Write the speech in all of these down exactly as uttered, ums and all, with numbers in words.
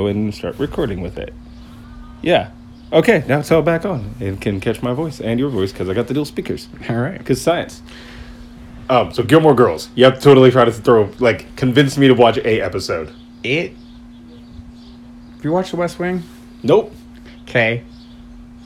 go ahead and start recording with it. Yeah. Okay, now it's all back on. It can catch my voice and your voice because I got the dual speakers. All right. Because science. Um, so Gilmore Girls. You have to totally try to throw, like, convince me to watch a episode. It. Have you watched The West Wing? Nope. Okay.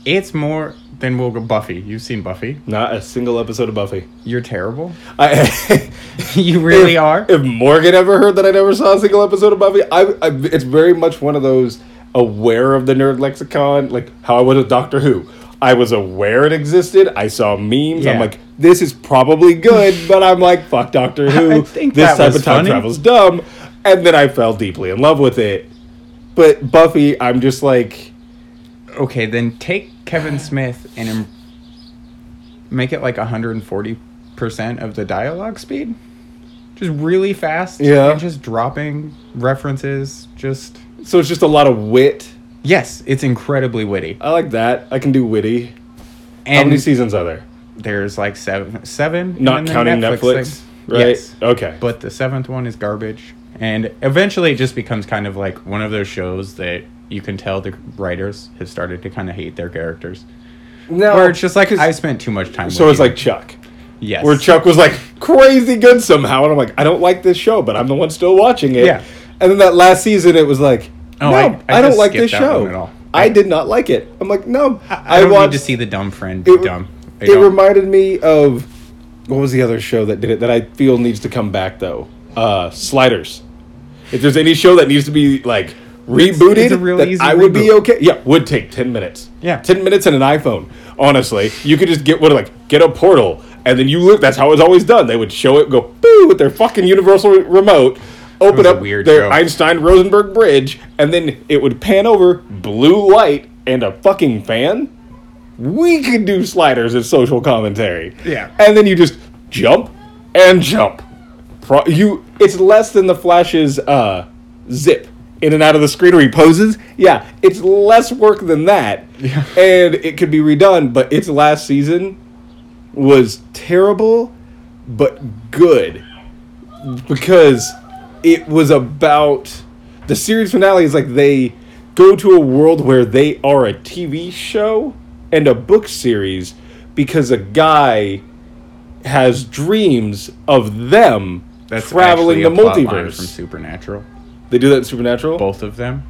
It's more than we'll go Buffy. You've seen Buffy. Not a single episode of Buffy. You're terrible. I, you really if, are? If Morgan ever heard that I never saw a single episode of Buffy, I, I it's very much one of those aware of the nerd lexicon, like how I was with Doctor Who. I was aware it existed. I saw memes. Yeah. I'm like, this is probably good, but I'm like, fuck Doctor Who. I think this type of time travel's dumb. And then I fell deeply in love with it. But Buffy, I'm just like... Okay, then take Kevin Smith and Im- make it like one hundred forty percent of the dialogue speed. Just really fast. Yeah. And just dropping references. Just... So it's just a lot of wit? Yes, it's incredibly witty. I like that. I can do witty. And how many seasons are there? There's like seven. Seven? Not counting Netflix, Netflix, right? Yes. Okay. But the seventh one is garbage. And eventually it just becomes kind of like one of those shows that you can tell the writers have started to kind of hate their characters. No. Where it's just like, I spent too much time with So it's you. Like Chuck. Yes. Where Chuck was like crazy good somehow. And I'm like, I don't like this show, but I'm the one still watching it. Yeah. And then that last season, it was like, oh, no, I, I, I don't like this show. At all. I, I did not like it. I'm like, no. I, I don't watched, need to see the dumb friend be it, dumb. I it don't. reminded me of, what was the other show that did it that I feel needs to come back, though? Uh, Sliders. If there's any show that needs to be, like, rebooted, it's, it's a real that easy I would reboot. Be okay. Yeah, would take ten minutes. Yeah. ten minutes and an iPhone. Honestly, you could just get, what, like, get a portal, and then you look. That's how it's always done. They would show it, go, boo, with their fucking universal remote. Open up their joke. Einstein-Rosenberg bridge, and then it would pan over, blue light, and a fucking fan? We could do Sliders as social commentary. Yeah. And then you just jump and jump. Pro- you, it's less than the Flash's uh, zip in and out of the screen where he poses. Yeah, it's less work than that. Yeah. And it could be redone, but its last season was terrible, but good. Because... It was about... The series finale is like they go to a world where they are a T V show and a book series because a guy has dreams of them That's traveling the multiverse. That's actually a plot line from Supernatural. They do that in Supernatural? Both of them.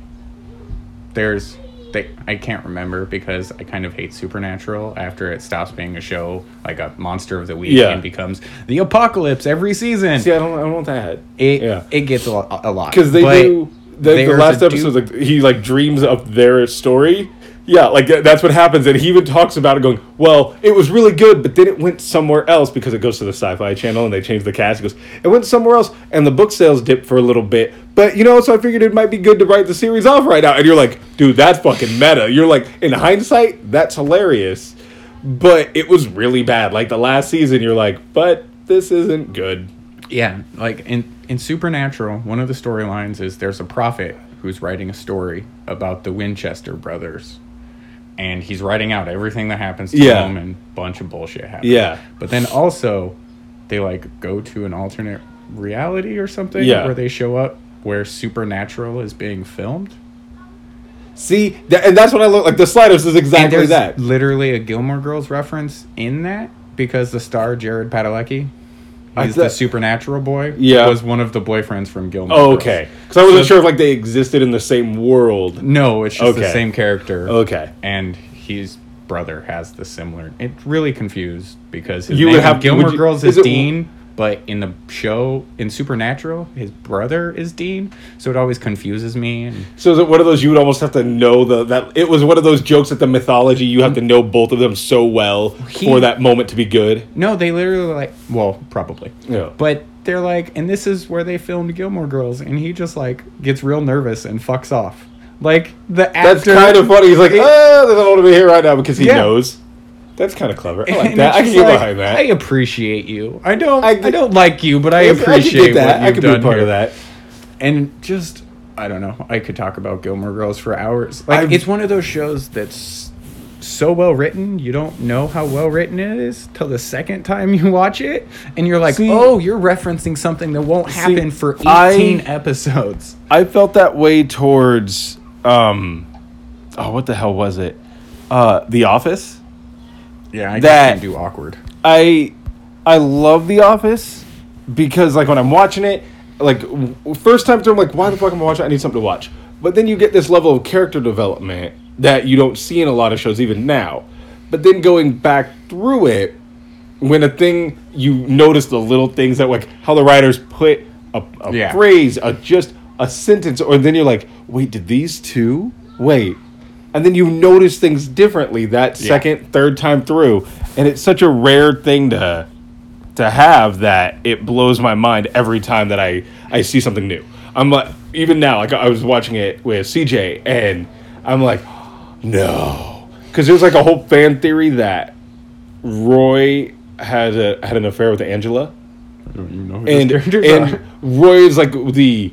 There's... They, I can't remember because I kind of hate Supernatural after it stops being a show like a monster of the week yeah. and becomes the apocalypse every season. See, I don't, I don't want that. It yeah. it gets a lot. A lot. Because they but do the, the last episode. Like, he like dreams of their story. Yeah, like that's what happens, and he even talks about it, going, "Well, it was really good, but then it went somewhere else because it goes to the Sci-Fi Channel and they changed the cast." It goes, "It went somewhere else, and the book sales dipped for a little bit." But, you know, so I figured it might be good to write the series off right now. And you're like, dude, that's fucking meta. You're like, in hindsight, that's hilarious. But it was really bad. Like, the last season, you're like, but this isn't good. Yeah, like, in, in Supernatural, one of the storylines is there's a prophet who's writing a story about the Winchester brothers. And he's writing out everything that happens to yeah. him, and a bunch of bullshit happens. Yeah. But then also, they, like, go to an alternate reality or something yeah. where they show up. Where Supernatural is being filmed. See, that, and that's what I look like. The Sliders is exactly and that. Literally a Gilmore Girls reference in that because the star Jared Padalecki, he's the Supernatural boy. Yeah, was one of the boyfriends from Gilmore. Oh, okay, because I wasn't so, sure if like they existed in the same world. No, it's just okay. the same character. Okay, and his brother has the similar. It's really confused because his you name would have Gilmore would you, Girls is, is it, Dean. But in the show, in Supernatural, his brother is Dean, so it always confuses me. And so is it one of those you would almost have to know the that it was one of those jokes at the mythology you have to know both of them so well he, for that moment to be good? No, they literally like well, probably. Yeah. But they're like, and this is where they filmed Gilmore Girls, and he just like gets real nervous and fucks off. Like the actor. That's kind of funny. He's like, oh, I don't want to be here right now because he yeah. knows. That's kind of clever. I like that. I can get like, behind that. I appreciate you. I don't. I, I don't like you, but I appreciate I that. What you've I could done be part here. Of that. And just, I don't know. I could talk about Gilmore Girls for hours. Like I've, it's one of those shows that's so well written. You don't know how well written it is till the second time you watch it, and you're like, see, oh, you're referencing something that won't happen see, for eighteen I, episodes. I felt that way towards um oh what the hell was it uh The Office. Yeah, I that can't do awkward. I I love The Office because, like, when I'm watching it, like, first time through I'm like, why the fuck am I watching it? I need something to watch. But then you get this level of character development that you don't see in a lot of shows even now. But then going back through it, when a thing, you notice the little things that, like, how the writers put a, a yeah. phrase, a just a sentence, or then you're like, wait, did these two? Wait. And then you notice things differently that yeah. second, third time through. And it's such a rare thing to to have that it blows my mind every time that I, I see something new. I'm like, even now, like, I was watching it with C J, and I'm like, no, because there's like a whole fan theory that Roy had a, had an affair with Angela. I don't even know who and, those characters and are. Roy is like the,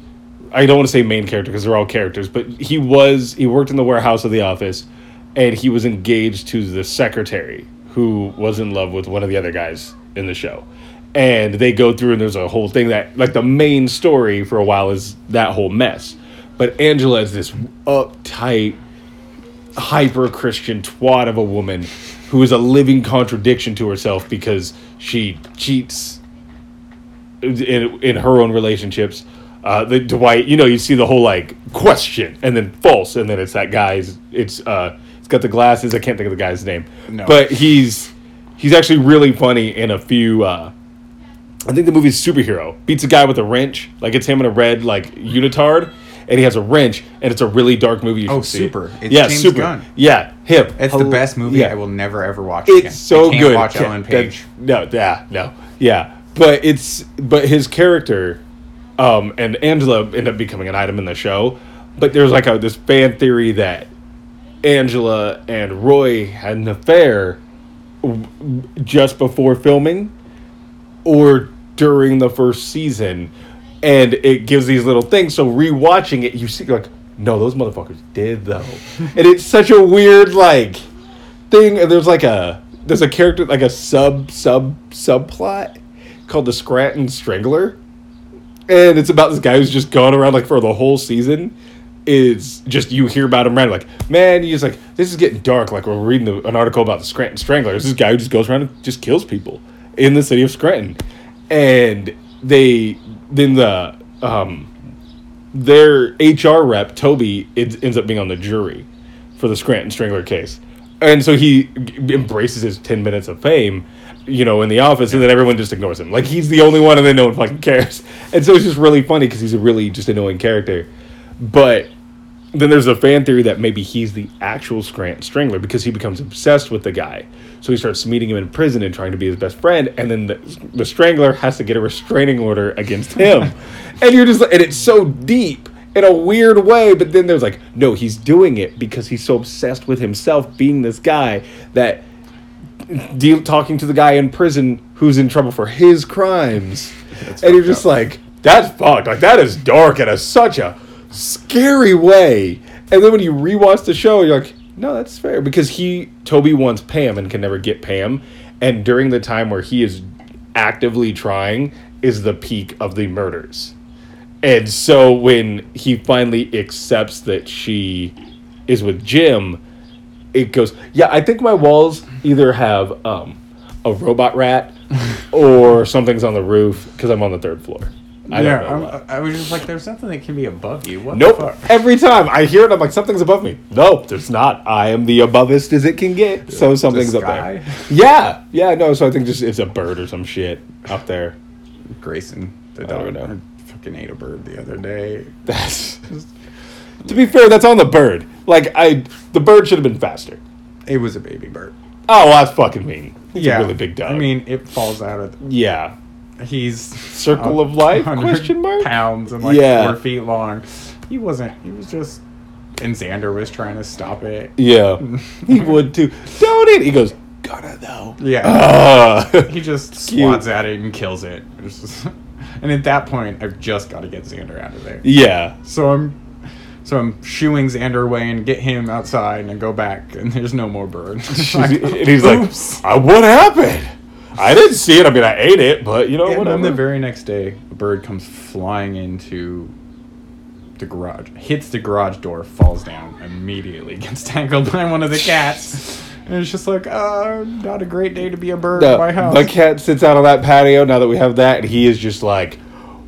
I don't want to say main character because they're all characters, but he was he worked in the warehouse of the office, and he was engaged to the secretary who was in love with one of the other guys in the show. And they go through, and there's a whole thing that, like, the main story for a while is that whole mess. But Angela is this uptight, hyper-Christian twat of a woman who is a living contradiction to herself because she cheats in, in her own relationships. Uh, the Dwight, you know, you see the whole, like, question, and then false, and then it's that guy's, it's, uh, it's got the glasses, I can't think of the guy's name. No. But he's, he's actually really funny in a few, uh, I think the movie's Superhero. Beats a guy with a wrench. Like, it's him in a red, like, unitard. And he has a wrench. And it's a really dark movie. You should oh, see Super. It. It's yeah, James Super. Gunn. Yeah, him. It's Hello. the best movie yeah. I will never, ever watch it's again. It's so I can't good. watch yeah, Ellen Page. No, yeah, no. Yeah. But it's, but his character, um, and Angela end up becoming an item in the show. But there's, like, a, this fan theory that Angela and Roy had an affair just before filming. Or during the first season, and it gives these little things. So rewatching it, you see, you're like, no, those motherfuckers did though, and it's such a weird, like, thing. And there's like a there's a character, like a sub sub subplot called the Scranton Strangler, and it's about this guy who's just gone around, like, for the whole season. Is just you hear about him around, like, man, he's like, this is getting dark. Like, we're reading the, an article about the Scranton Strangler. It's this guy who just goes around and just kills people in the city of Scranton. And they then the um their H R rep Toby it, ends up being on the jury for the Scranton Strangler case, and so he embraces his ten minutes of fame, you know, in the office, and then everyone just ignores him, like he's the only one, and then no one fucking cares. And so it's just really funny because he's a really just annoying character. But then there's a fan theory that maybe he's the actual Scranton Strangler because he becomes obsessed with the guy. So he starts meeting him in prison and trying to be his best friend. And then the, the Strangler has to get a restraining order against him. And you're just like, and it's so deep in a weird way. But then there's like, no, he's doing it because he's so obsessed with himself being this guy that de- talking to the guy in prison who's in trouble for his crimes. That's and you're just up. like, that's fucked. Like, that is dark and a, such a scary way. And then when you rewatch the show, you're like, no, that's fair, because he Toby wants Pam and can never get Pam, and during the time where he is actively trying is the peak of the murders. And so when he finally accepts that she is with Jim, it goes, yeah, I think my walls either have um a robot rat or something's on the roof because I'm on the third floor. I yeah, don't know I, I was just like, there's nothing that can be above you. What nope. the fuck? Every time I hear it, I'm like, something's above me. No, there's not. I am the abovest as it can get. Dude, so something's the up there. Yeah. Yeah, no, so I think just it's a bird or some shit up there. Grayson, the dog, I fucking ate a bird the other day. That's just, to be fair, that's on the bird. Like, I, the bird should have been faster. It was a baby bird. Oh, well, that's fucking mean. It's yeah. a really big dog. I mean, it falls out of... The- yeah. He's circle of life question mark pounds and like yeah. four feet long. He wasn't. He was just. And Xander was trying to stop it. Yeah, he would too. Don't it? He goes gonna though. Yeah. Uh, he just swats at it and kills it. It's just, and at that point, I've just got to get Xander out of there. Yeah. So I'm. So I'm shooing Xander away and get him outside and I go back and there's no more bird. Like, and he's oops. like, what happened? I didn't see it. I mean, I ate it, but you know, and whatever. And then the very next day, a bird comes flying into the garage, hits the garage door, falls down, immediately gets tangled by one of the cats. And it's just like, uh, not a great day to be a bird the, in my house. The cat sits out on that patio now that we have that, and he is just like,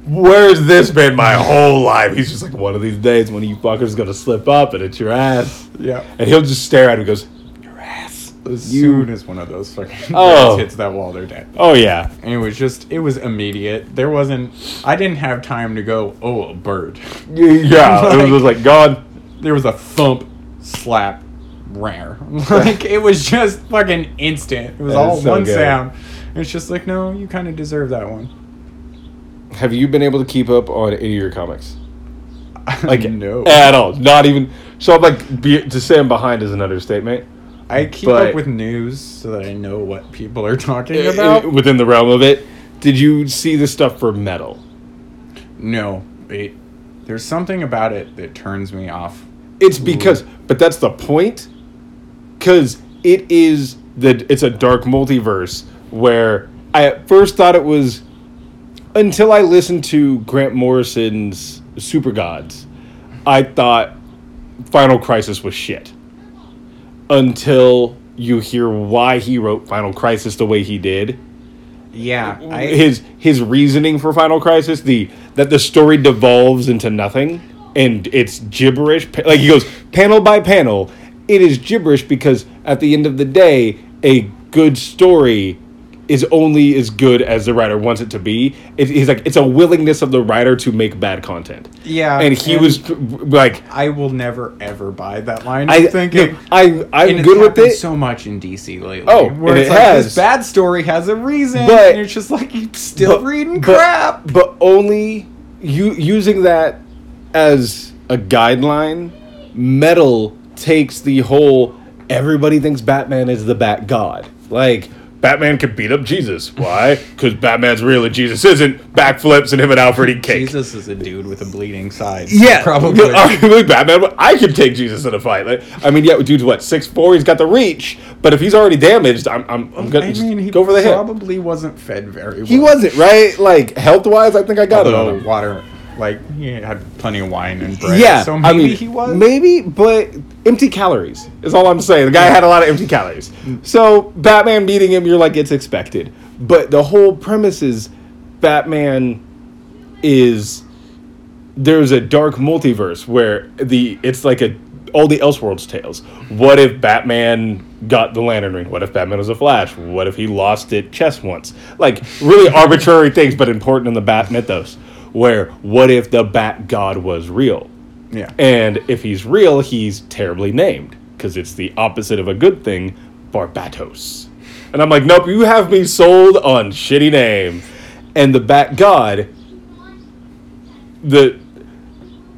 where's this been my whole life? He's just like, one of these days, one of you fuckers is going to slip up and it's your ass. Yeah. And he'll just stare at him and goes, your ass. As you. soon as one of those fucking oh. hits that wall, they're dead. Oh, yeah. And it was just, it was immediate. There wasn't, I didn't have time to go, oh, a bird. Yeah. Like, it was just like, God. There was a thump, slap, rare. Like, it was just fucking instant. It was that all so one good. sound. And it's just like, no, you kind of deserve that one. Have you been able to keep up on any of your comics? Like, no. At all. Not even. So I'm like, be, to say I'm behind is an understatement. I keep but, up with news so that I know what people are talking about. Within the realm of it. Did you see the stuff for Metal? No. It, there's something about it that turns me off. It's because, Ooh. but that's the point. Because it is, the, it's a dark multiverse where I at first thought it was, until I listened to Grant Morrison's Super Gods, I thought Final Crisis was shit. Until you hear why he wrote Final Crisis the way he did. Yeah. I, his his reasoning for Final Crisis, the that the story devolves into nothing, and it's gibberish. Like, he goes, panel by panel, it is gibberish because at the end of the day, a good story is only as good as the writer wants it to be. It, he's like, it's a willingness of the writer to make bad content. Yeah. And he and was like, I will never ever buy that line of I, thinking. No, I, I'm good with it. So much in D C lately. Oh, where it's it like has. This bad story has a reason. But, and it's just like, you're still but, reading but, crap. But only you using that as a guideline. Metal takes the whole, everybody thinks Batman is the Bat God. Like, Batman could beat up Jesus. Why? Because Batman's real and Jesus isn't. Backflips and him and Alfred eat cake. Jesus is a dude with a bleeding side. Yeah. Probably. Batman, I could take Jesus in a fight. Like, I mean, yeah, dude's what, six foot four? He's got the reach. But if he's already damaged, I'm I'm, I'm going mean, to go for the hip. He probably wasn't fed very well. He wasn't, right? Like, health-wise, I think I got Although it. Water. Like, he had plenty of wine and bread. Yeah. So maybe I mean, he was. Maybe, but empty calories is all I'm saying. The guy had a lot of empty calories. So Batman beating him, you're like, it's expected. But the whole premise is Batman is, there's a dark multiverse where the it's like a all the Elseworlds tales. What if Batman got the Lantern Ring? What if Batman was a Flash? What if he lost it chess once? Like, really arbitrary things, but important in the Bat mythos. Where, what if the Bat God was real? Yeah. And if he's real, he's terribly named. Because it's the opposite of a good thing, Barbatos. And I'm like, nope, you have me sold on shitty name. And the Bat God, the...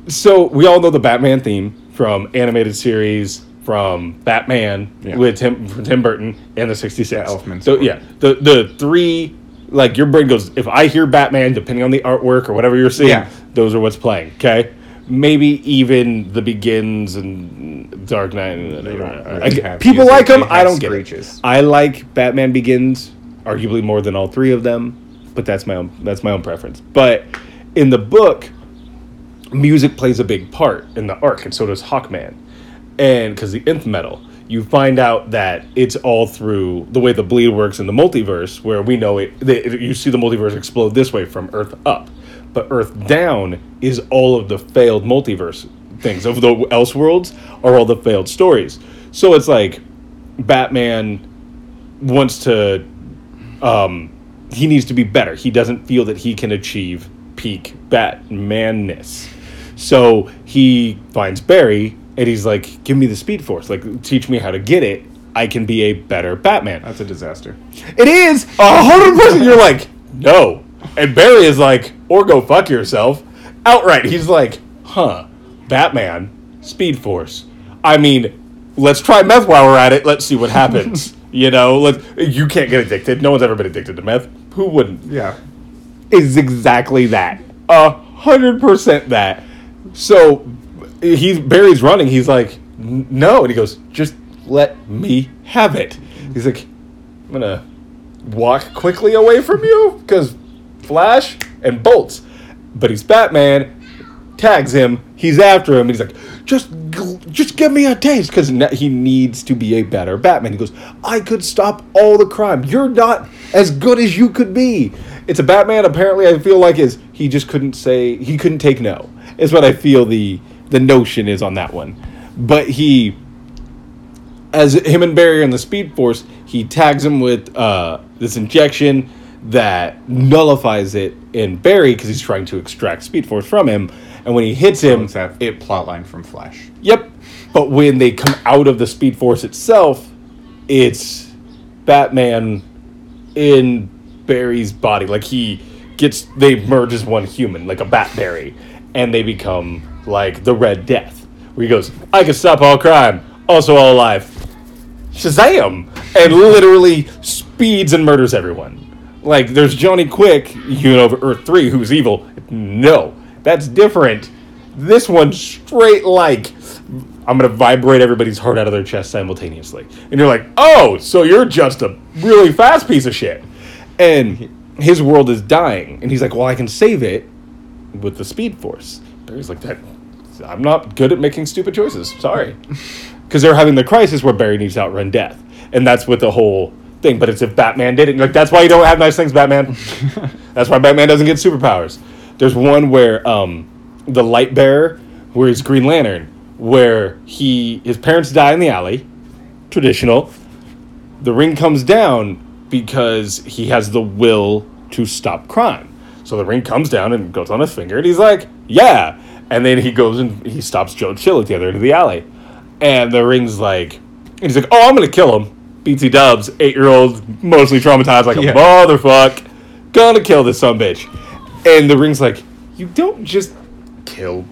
So, we all know the Batman theme from animated series, from Batman, yeah. with Tim, from Tim Burton, and the sixty-six. Yeah, Elfman. So, yeah, the, the three... Like, your brain goes, if I hear Batman, depending on the artwork or whatever you're seeing, yeah. those are what's playing, okay? Maybe even the Begins and Dark Knight. And they don't, I get, people like them, I don't screeches. get it. I like Batman Begins, arguably more than all three of them, but that's my own, that's my own preference. But in the book, music plays a big part in the arc, and so does Hawkman. And because the Nth Metal. You find out that it's all through the way the bleed works in the multiverse, where we know it. They, you see the multiverse explode this way from Earth up, but Earth down is all of the failed multiverse things of the Elseworlds are all the failed stories. So it's like Batman wants to, um, he needs to be better. He doesn't feel that he can achieve peak Batmanness, so he finds Barry. And he's like, give me the Speed Force. Like, teach me how to get it. I can be a better Batman. That's a disaster. It is! A hundred percent! You're like, no. And Barry is like, or go fuck yourself. Outright. He's like, huh. Batman. Speed Force. I mean, let's try meth while we're at it. Let's see what happens. You know? Let, you can't get addicted. No one's ever been addicted to meth. Who wouldn't? Yeah. It's exactly that. A hundred percent that. So... he's Barry's running. He's like, no. And he goes, just let me have it. He's like, I'm going to walk quickly away from you because Flash, and bolts. But he's Batman, tags him, he's after him. And he's like, just just give me a taste because he needs to be a better Batman. He goes, I could stop all the crime. You're not as good as you could be. It's a Batman, apparently, I feel like, is he just couldn't say, he couldn't take no. Is what I feel the the notion is on that one. But he, as him and Barry in the Speed Force, he tags him with uh, this injection that nullifies it in Barry because he's trying to extract Speed Force from him. And when he hits him... So it's it plotline from Flash. Yep. But when they come out of the Speed Force itself, it's Batman in Barry's body. Like, he gets... They merge as one human, like a Bat-Barry. And they become, like, the Red Death. Where he goes, I can stop all crime. Also all alive. Shazam! And literally speeds and murders everyone. Like, there's Johnny Quick, you know, Earth three, who's evil. No. That's different. This one's straight like, I'm going to vibrate everybody's heart out of their chest simultaneously. And you're like, oh, so you're just a really fast piece of shit. And his world is dying. And he's like, well, I can save it with the Speed Force. Barry's like, that. I'm not good at making stupid choices. Sorry. Because they're having the crisis where Barry needs to outrun death. And that's what the whole... thing, but it's if Batman did it. Like, that's why you don't have nice things, Batman. That's why Batman doesn't get superpowers. There's one where um, the light bearer, where he's Green Lantern, where he his parents die in the alley. Traditional. The ring comes down because he has the will to stop crime. So the ring comes down and goes on his finger, and he's like, yeah. And then he goes and he stops Joe Chill at the other end of the alley. And the ring's like, and he's like, oh, I'm going to kill him. B T Dubs, eight-year-old, mostly traumatized like a yeah. motherfucker, gonna kill this sumbitch. And the ring's like, you don't just kill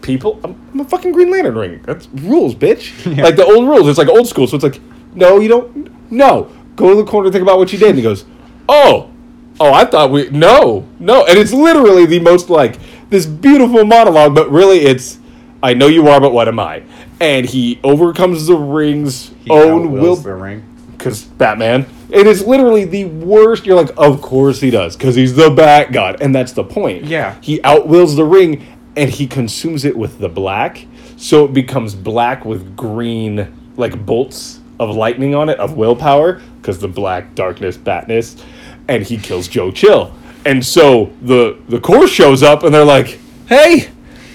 people. I'm, I'm a fucking Green Lantern ring. That's rules, bitch. Yeah. Like the old rules. It's like old school. So it's like, no, you don't. No. Go to the corner and think about what you did. And he goes, oh. Oh, I thought we. No. No. And it's literally the most like this beautiful monologue, but really it's, I know you are, but what am I? And he overcomes the ring's he own will. The ring. Because Batman. It is literally the worst. You're like, of course he does. Because he's the Bat God. And that's the point. Yeah. He outwills the ring. And he consumes it with the black. So it becomes black with green, like, bolts of lightning on it. Of willpower. Because the black, darkness, batness. And he kills Joe Chill. And so the, the Corps shows up. And they're like, hey,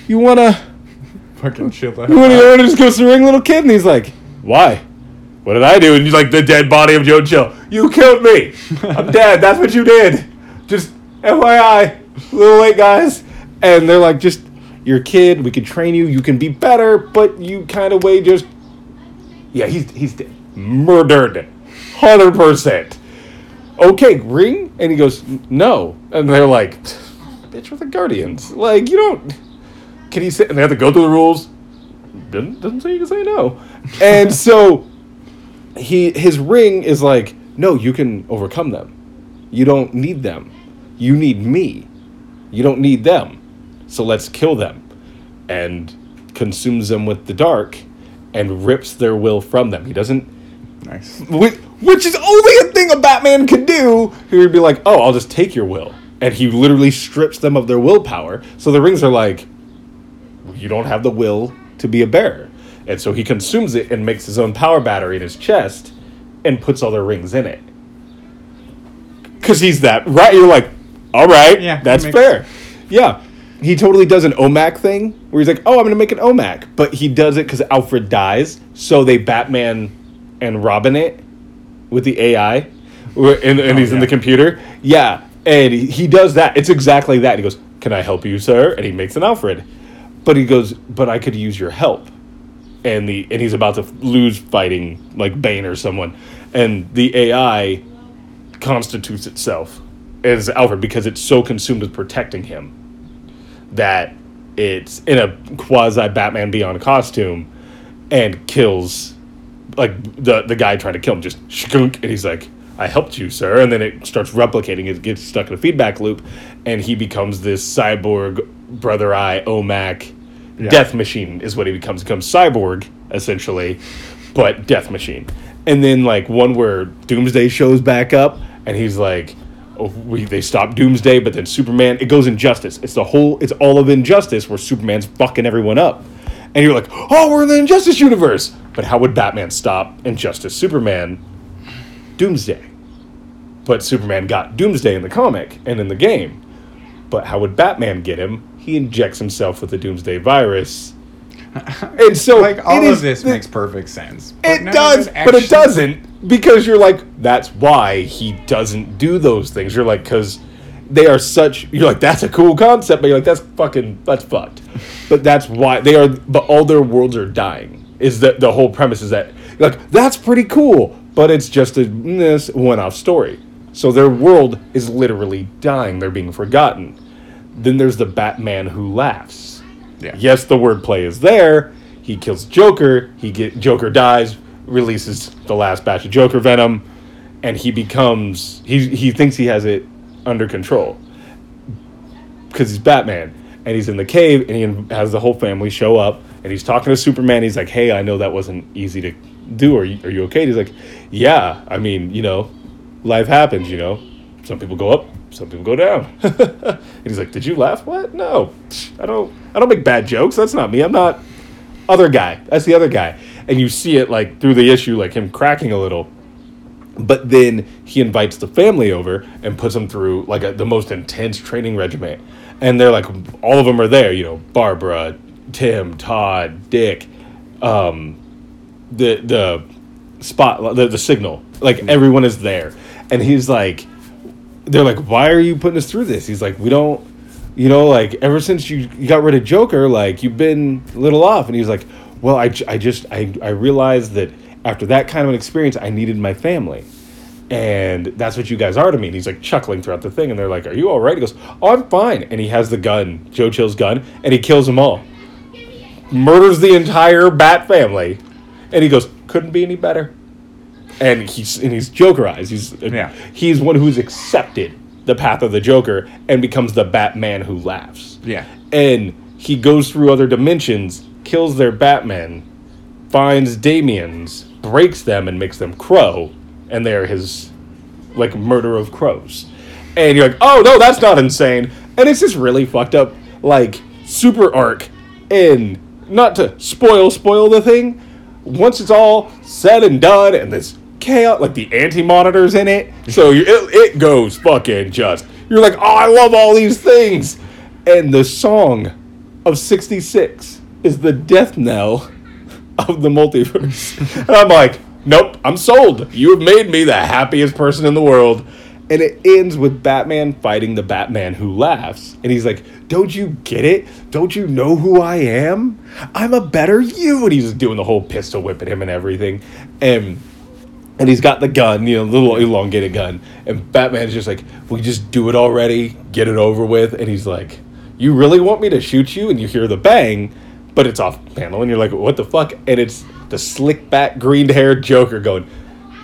you want to... Fucking chill out. When he just goes to the ring, little kid, and he's like, why? What did I do? And he's like, the dead body of Joe Chill. You killed me. I'm dead. That's what you did. Just F Y I. Little late, guys. And they're like, just, you're a kid. We can train you. You can be better. But you kind of way just, yeah, he's, he's dead. Murdered. one hundred percent. Okay, ring? And he goes, no. And they're like, bitch, we're the Guardians. Like, you don't... Can he say? And they have to go through the rules. Doesn't, doesn't say you can say no. And so he his ring is like, no, you can overcome them. You don't need them. You need me. You don't need them. So let's kill them. And consumes them with the dark and rips their will from them. He doesn't. Nice. Which, which is only a thing a Batman could do. He would be like, oh, I'll just take your will. And he literally strips them of their willpower. So the rings are like, you don't have the will to be a bearer. And so he consumes it and makes his own power battery in his chest and puts all their rings in it. Because he's that, right? You're like, all right, yeah, that's fair. Sense. Yeah. He totally does an O M A C thing where he's like, oh, I'm going to make an O M A C. But he does it because Alfred dies. So they Batman and Robin it with the A I. And, and oh, he's yeah. in the computer. Yeah. And he, he does that. It's exactly that. He goes, can I help you, sir? And he makes an Alfred. But he goes, but I could use your help. And the and he's about to lose fighting, like, Bane or someone. And the A I constitutes itself as Alfred because it's so consumed with protecting him that it's in a quasi-Batman Beyond costume and kills, like, the, the guy trying to kill him. Just shkunk. And he's like, I helped you, sir. And then it starts replicating. It gets stuck in a feedback loop. And he becomes this cyborg... Brother Eye, O M A C, yeah. Death Machine is what he becomes. He becomes Cyborg, essentially, but Death Machine. And then, like, one where Doomsday shows back up, and he's like, oh, we, they stopped Doomsday, but then Superman, it goes Injustice. It's the whole, it's all of Injustice where Superman's fucking everyone up. And you're like, oh, we're in the Injustice universe. But how would Batman stop Injustice Superman? Doomsday. But Superman got Doomsday in the comic and in the game. But how would Batman get him? He injects himself with the Doomsday virus. And so like all of this makes perfect sense. It does, but it doesn't, because you're like, that's why he doesn't do those things. You're like, because they are such, you're like, that's a cool concept, but you're like, that's fucking, that's fucked. But that's why they are, but all their worlds are dying. Is that the whole premise is that, like, that's pretty cool, but it's just a this one-off story. So their world is literally dying. They're being forgotten. Then there's the Batman Who Laughs. Yeah. Yes, the wordplay is there. He kills Joker. He get Joker dies, releases the last batch of Joker venom, and he becomes... He, he thinks he has it under control because he's Batman. And he's in the cave, and he has the whole family show up, and he's talking to Superman. He's like, hey, I know that wasn't easy to do. Are you, are you okay? And he's like, yeah, I mean, you know... Life happens, you know. Some people go up, some people go down. And he's like, "Did you laugh? What? No, I don't. I don't make bad jokes. That's not me. I'm not other guy. That's the other guy." And you see it like through the issue, like him cracking a little. But then he invites the family over and puts them through like a, the most intense training regimen. And they're like, all of them are there, you know, Barbara, Tim, Todd, Dick, um, the the spot, the the signal. Like, everyone is there. And he's like, they're like, why are you putting us through this? He's like, we don't, you know, like, ever since you, you got rid of Joker, like, you've been a little off. And he's like, well, I, I just, I, I realized that after that kind of an experience, I needed my family. And that's what you guys are to me. And he's like chuckling throughout the thing. And they're like, are you all right? He goes, oh, I'm fine. And he has the gun, Joe Chill's gun, and he kills them all. Murders the entire Bat family. And he goes, couldn't be any better. And he's and he's Jokerized. He's yeah. he's one who's accepted the path of the Joker and becomes the Batman Who Laughs. Yeah, and he goes through other dimensions, kills their Batman, finds Damien's, breaks them, and makes them crow. And they're his like murder of crows. And you're like, oh no, that's not insane. And it's this really fucked up like super arc. And not to spoil spoil the thing, once it's all said and done, and this chaos, like the anti-monitor's in it, so you, it, it goes fucking just, you're like, oh, I love all these things. And the song of sixty-six is the death knell of the multiverse. And I'm like, nope, I'm sold. You have made me the happiest person in the world. And it ends with Batman fighting the Batman Who Laughs. And he's like, don't you get it? Don't you know who I am? I'm a better you. And he's doing the whole pistol whip at him and everything. And and he's got the gun, you know, little elongated gun. And Batman's just like, we just do it already. Get it over with. And he's like, you really want me to shoot you? And you hear the bang, but it's off panel. And you're like, what the fuck? And it's the slick back, green-haired Joker going,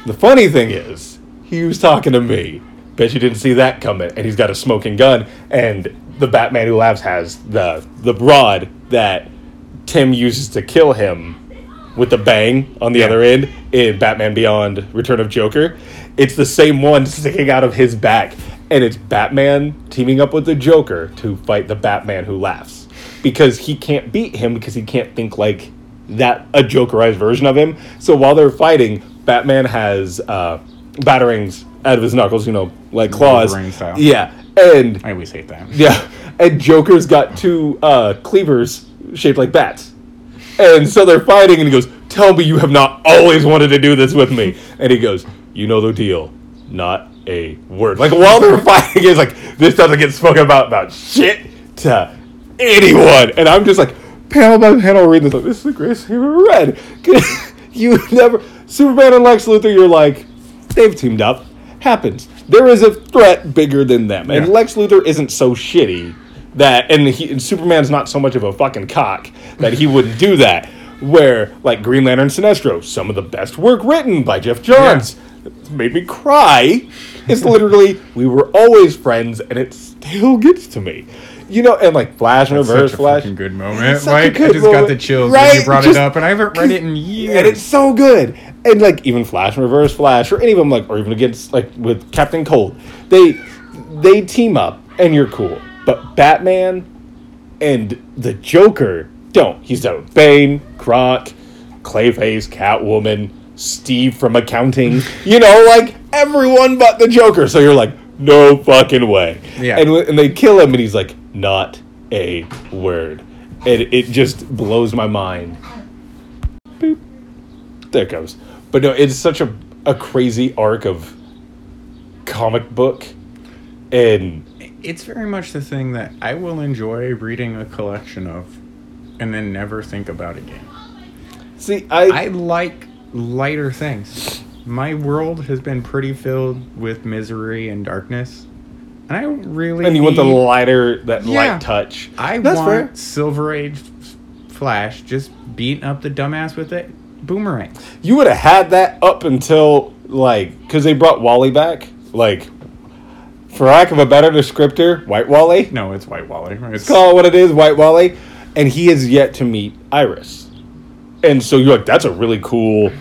the funny thing is, he was talking to me. Bet you didn't see that coming. And he's got a smoking gun. And the Batman Who Laughs has the the rod that Tim uses to kill him with the bang on the yeah. other end in Batman Beyond Return of Joker. It's the same one sticking out of his back. And it's Batman teaming up with the Joker to fight the Batman Who Laughs. Because he can't beat him because he can't think like that, a Jokerized version of him. So while they're fighting, Batman has uh, batterings out of his knuckles, you know, like claws. Yeah, and I always hate that. Yeah, and Joker's got two uh, cleavers shaped like bats, and so they're fighting. And he goes, "Tell me you have not always wanted to do this with me." And he goes, "You know the deal, not a word." Like while they're fighting, he's like, "This doesn't get spoken about about shit to anyone." And I'm just like, panel by panel reading this, like this is the greatest I've ever read. You never Superman and Lex Luthor. You're like, they've teamed up. Happens. There is a threat bigger than them, and yeah. Lex Luthor isn't so shitty that, and, he, and Superman's not so much of a fucking cock that he wouldn't do that. Where like Green Lantern, Sinestro, some of the best work written by Jeff Johns, yeah. It's made me cry. It's literally we were always friends, and it still gets to me. you know, and like Flash and Reverse Flash. That's such a good moment. Such like, a good I just moment. got the chills right? when you brought just, it up, and I haven't read it in years. And it's so good. And like even Flash and Reverse Flash, or any of them, like, or even against like with Captain Cold, they they team up, and you're cool. But Batman and the Joker don't. He's done with Bane, Gronk, Clayface, Catwoman, Steve from accounting. You know, like everyone but the Joker. So you're like, no fucking way. Yeah. And and they kill him, and he's like, not a word. And it just blows my mind. Boop. There it goes. But no, it's such a, a crazy arc of comic book. And it's very much the thing that I will enjoy reading a collection of and then never think about again. See, I... I like lighter things. My world has been pretty filled with misery and darkness. And I really And you need... want the lighter, that yeah, light touch. I That's want fair. Silver Age Flash just beating up the dumbass with it. Boomerang. You would have had that up until, like... Because they brought Wally back. Like... For lack of a better descriptor, White Wally. No, it's White Wally. Right? It's call it what it is, White Wally. And he has yet to meet Iris. And so you're like, that's a really cool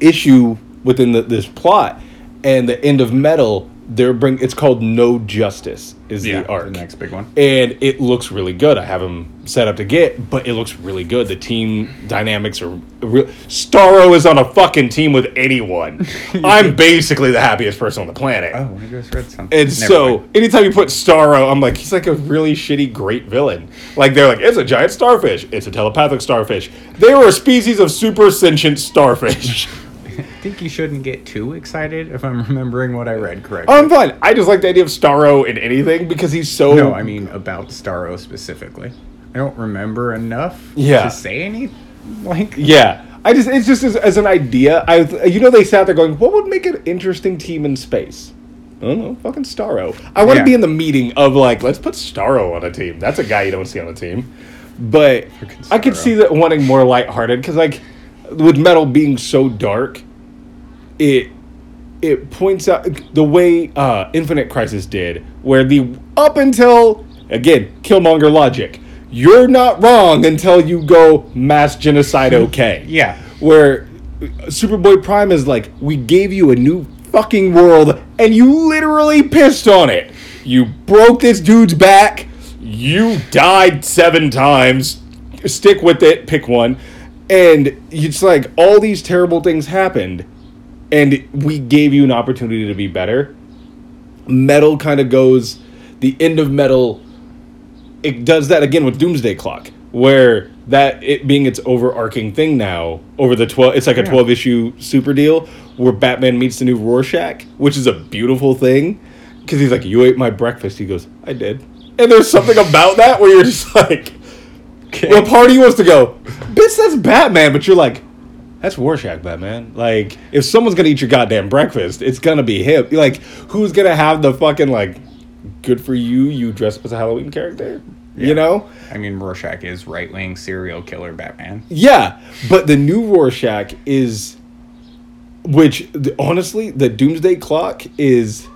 issue within the, this plot. And the end of Metal, they're bring. It's called No Justice is yeah, the arc. The next big one. And it looks really good. I have him set up to get, but it looks really good. The team dynamics are real. Starro is on a fucking team with anyone. I'm basically the happiest person on the planet. Oh, I just read something. And Never so mind. Anytime you put Starro, I'm like, he's like a really shitty great villain. Like they're like, it's a giant starfish. It's a telepathic starfish. They were a species of super sentient starfish. I think you shouldn't get too excited if I'm remembering what I read correctly. Oh, I'm fine. I just like the idea of Starro in anything because he's so... No, I mean about Starro specifically. I don't remember enough yeah. to say anything. Like... Yeah. I just It's just as, as an idea. I You know, they sat there going, what would make an interesting team in space? I don't know. Fucking Starro. I want to yeah. be in the meeting of like, let's put Starro on a team. That's a guy you don't see on a team. But I could see that wanting more lighthearted because like with Metal being so dark... It it points out the way uh, Infinite Crisis did, where the up until, again, Killmonger logic, you're not wrong until you go mass genocide okay. Yeah. Where Superboy Prime is like, we gave you a new fucking world, and you literally pissed on it. You broke this dude's back. You died seven times. Stick with it. Pick one. And it's like, all these terrible things happened. And we gave you an opportunity to be better. Metal kind of goes... The end of Metal... It does that again with Doomsday Clock. Where that... It being its overarching thing now. Over the twelve... It's like a twelve-issue super deal. Where Batman meets the new Rorschach. Which is a beautiful thing. Because he's like, you ate my breakfast. He goes, I did. And there's something about that where you're just like... Okay. Well, part of you wants to go, bitch, that's Batman. But you're like... That's Rorschach, Batman. Like, if someone's gonna eat your goddamn breakfast, it's gonna be him. Like, who's gonna have the fucking, like, good for you, you dress up as a Halloween character? Yeah. You know? I mean, Rorschach is right-wing serial killer Batman. Yeah, but the new Rorschach is... Which, honestly, the Doomsday Clock is...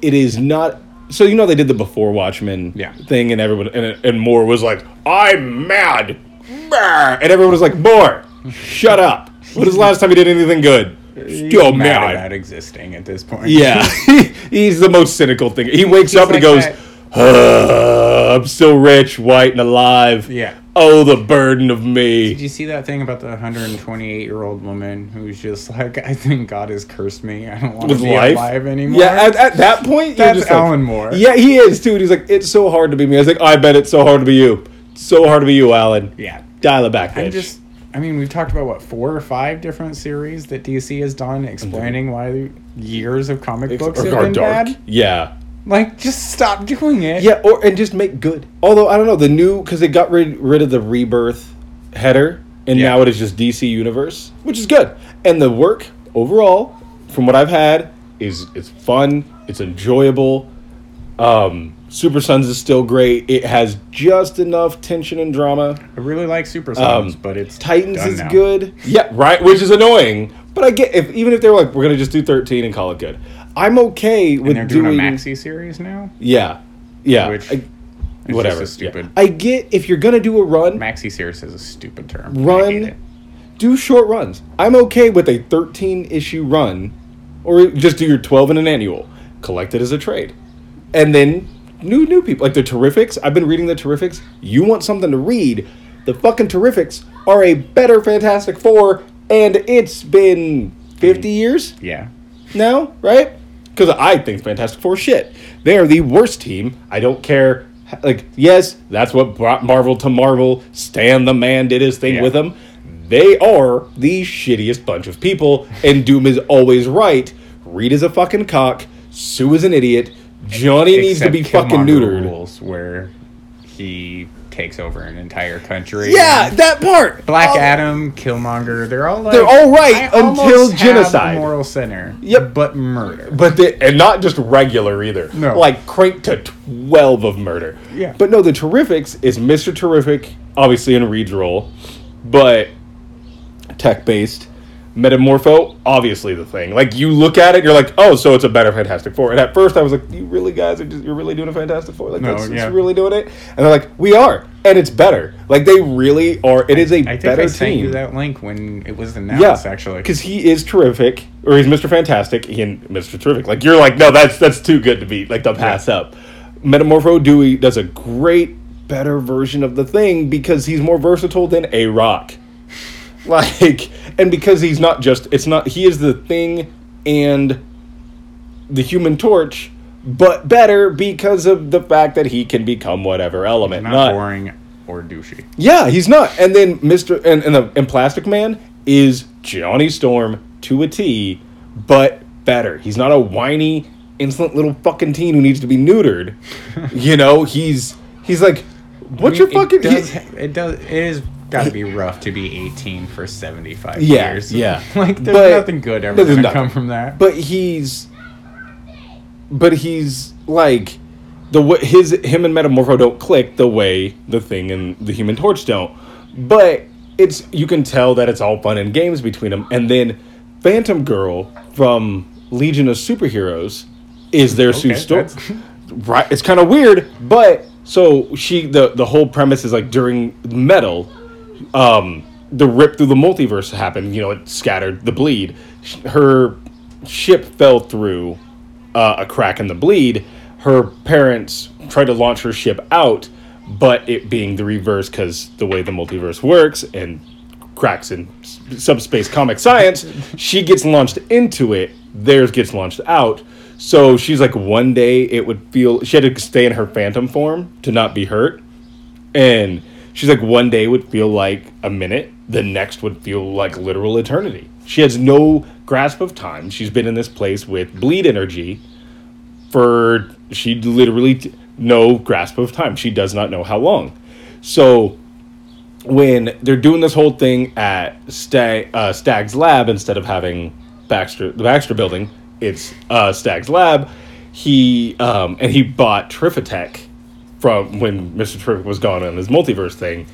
It is not... So, you know, they did the Before Watchmen yeah. thing, and everyone... And, and Moore was like, I'm mad! And everyone was like, Moore! Shut up. What is the last time he did anything good? Still mad. mad about existing at this point. Yeah. He's the most cynical thing. He wakes He's up like and he goes, uh, I'm still rich, white, and alive. Yeah. Oh, the burden of me. Did you see that thing about the one hundred twenty-eight-year-old woman who's just like, I think God has cursed me. I don't want With to be life? alive anymore. Yeah, at, at that point, That's you're just Alan like, Moore. Yeah, he is, too. And he's like, it's so hard to be me. I was like, I bet it's so hard to be you. It's so hard to be you, Alan. Yeah. Dial it back, bitch. I'm just... I mean, we've talked about, what, four or five different series that D C has done explaining why years of comic books have been dark. bad. Yeah. Like, just stop doing it. Yeah, or and just make good. Although, I don't know, the new... Because they got rid, rid of the Rebirth header, and yeah. now it is just D C Universe, which is good. And the work, overall, from what I've had, is it's fun, it's enjoyable. Um... Super Sons is still great. It has just enough tension and drama. I really like Super Sons, um, but it's Titans done is now. good. Yeah, right, which is annoying. But I get if even if they're like we're gonna just do thirteen and call it good, I'm okay with and they're doing, doing a maxi series now. Yeah, yeah. Which I, It's whatever. Just a stupid. Yeah. I get if you're gonna do a run. Maxi Sears says a stupid term. Run. I hate it. Do short runs. I'm okay with a thirteen issue run, or just do your twelve in an annual. Collect it as a trade, and then new new people like the Terrifics. I've been reading the Terrifics. You want something to read? The fucking Terrifics are a better Fantastic Four, and it's been fifty years. Yeah. Now, right? Because I think Fantastic Four shit. They are the worst team. I don't care. Like, yes, that's what brought Marvel to Marvel. Stan the Man did his thing yeah. with them. They are the shittiest bunch of people, and Doom is always right. Reed is a fucking cock. Sue is an idiot. Johnny Except needs to be Killmonger fucking neutered. Rules where he takes over an entire country. Yeah, that part. Black um, Adam, Killmonger, they're all like, they're all right I until genocide. Have moral center. Yep, but murder. But they, and not just regular either. No, like crank to twelve of murder. Yeah. But no, the Terrifics is Mister Terrific, obviously in Reed's role, but tech based. Metamorpho, obviously the thing. Like, you look at it, you're like, oh, so it's a better Fantastic Four. And at first I was like, you really guys are just, you're really doing a Fantastic Four? Like, no, that's yeah. really doing it? And they're like, we are. And it's better. Like, they really are. It is a I, I better team. I think I sent you that link when it was announced, yeah, actually. Because he is Terrific, or he's Mister Fantastic, he and Mister Terrific. Like, you're like, no, that's that's too good to be, like, to pass yeah. up. Metamorpho Dewey does a great, better version of the thing because he's more versatile than A-Rock. Like, and because he's not just, it's not, he is the Thing and the Human Torch, but better because of the fact that he can become whatever element. He's not, not boring or douchey. Yeah, he's not. And then Mister, and, and, the, and Plastic Man is Johnny Storm to a T, but better. He's not a whiny, insolent little fucking teen who needs to be neutered. You know, he's, he's like, what's I mean, your fucking, it does, he, it does, it is. Gotta be rough to be eighteen for seventy-five yeah, years. Yeah, yeah. Like, there's but, nothing good ever gonna nothing. come from that. But he's, but he's like the way his him and Metamorpho don't click the way the Thing and the Human Torch don't. But it's you can tell that it's all fun and games between them. And then Phantom Girl from Legion of Superheroes is their okay, story. Right, it's kind of weird, but so she the the whole premise is like during Metal. Um, the rip through the multiverse happened. You know, it scattered the bleed. Her ship fell through uh, a crack in the bleed. Her parents tried to launch her ship out, but it being the reverse because the way the multiverse works and cracks in subspace comic science, she gets launched into it. Theirs gets launched out. So she's like, one day it would feel she had to stay in her phantom form to not be hurt, and. She's like, one day would feel like a minute. The next would feel like literal eternity. She has no grasp of time. She's been in this place with bleed energy for, she literally, t- no grasp of time. She does not know how long. So when they're doing this whole thing at Stag, uh, Stag's lab, instead of having Baxter, the Baxter building, it's uh, Stag's lab. He, um, and he bought Trifitech. From when Mister Terrific was gone on his multiverse thing.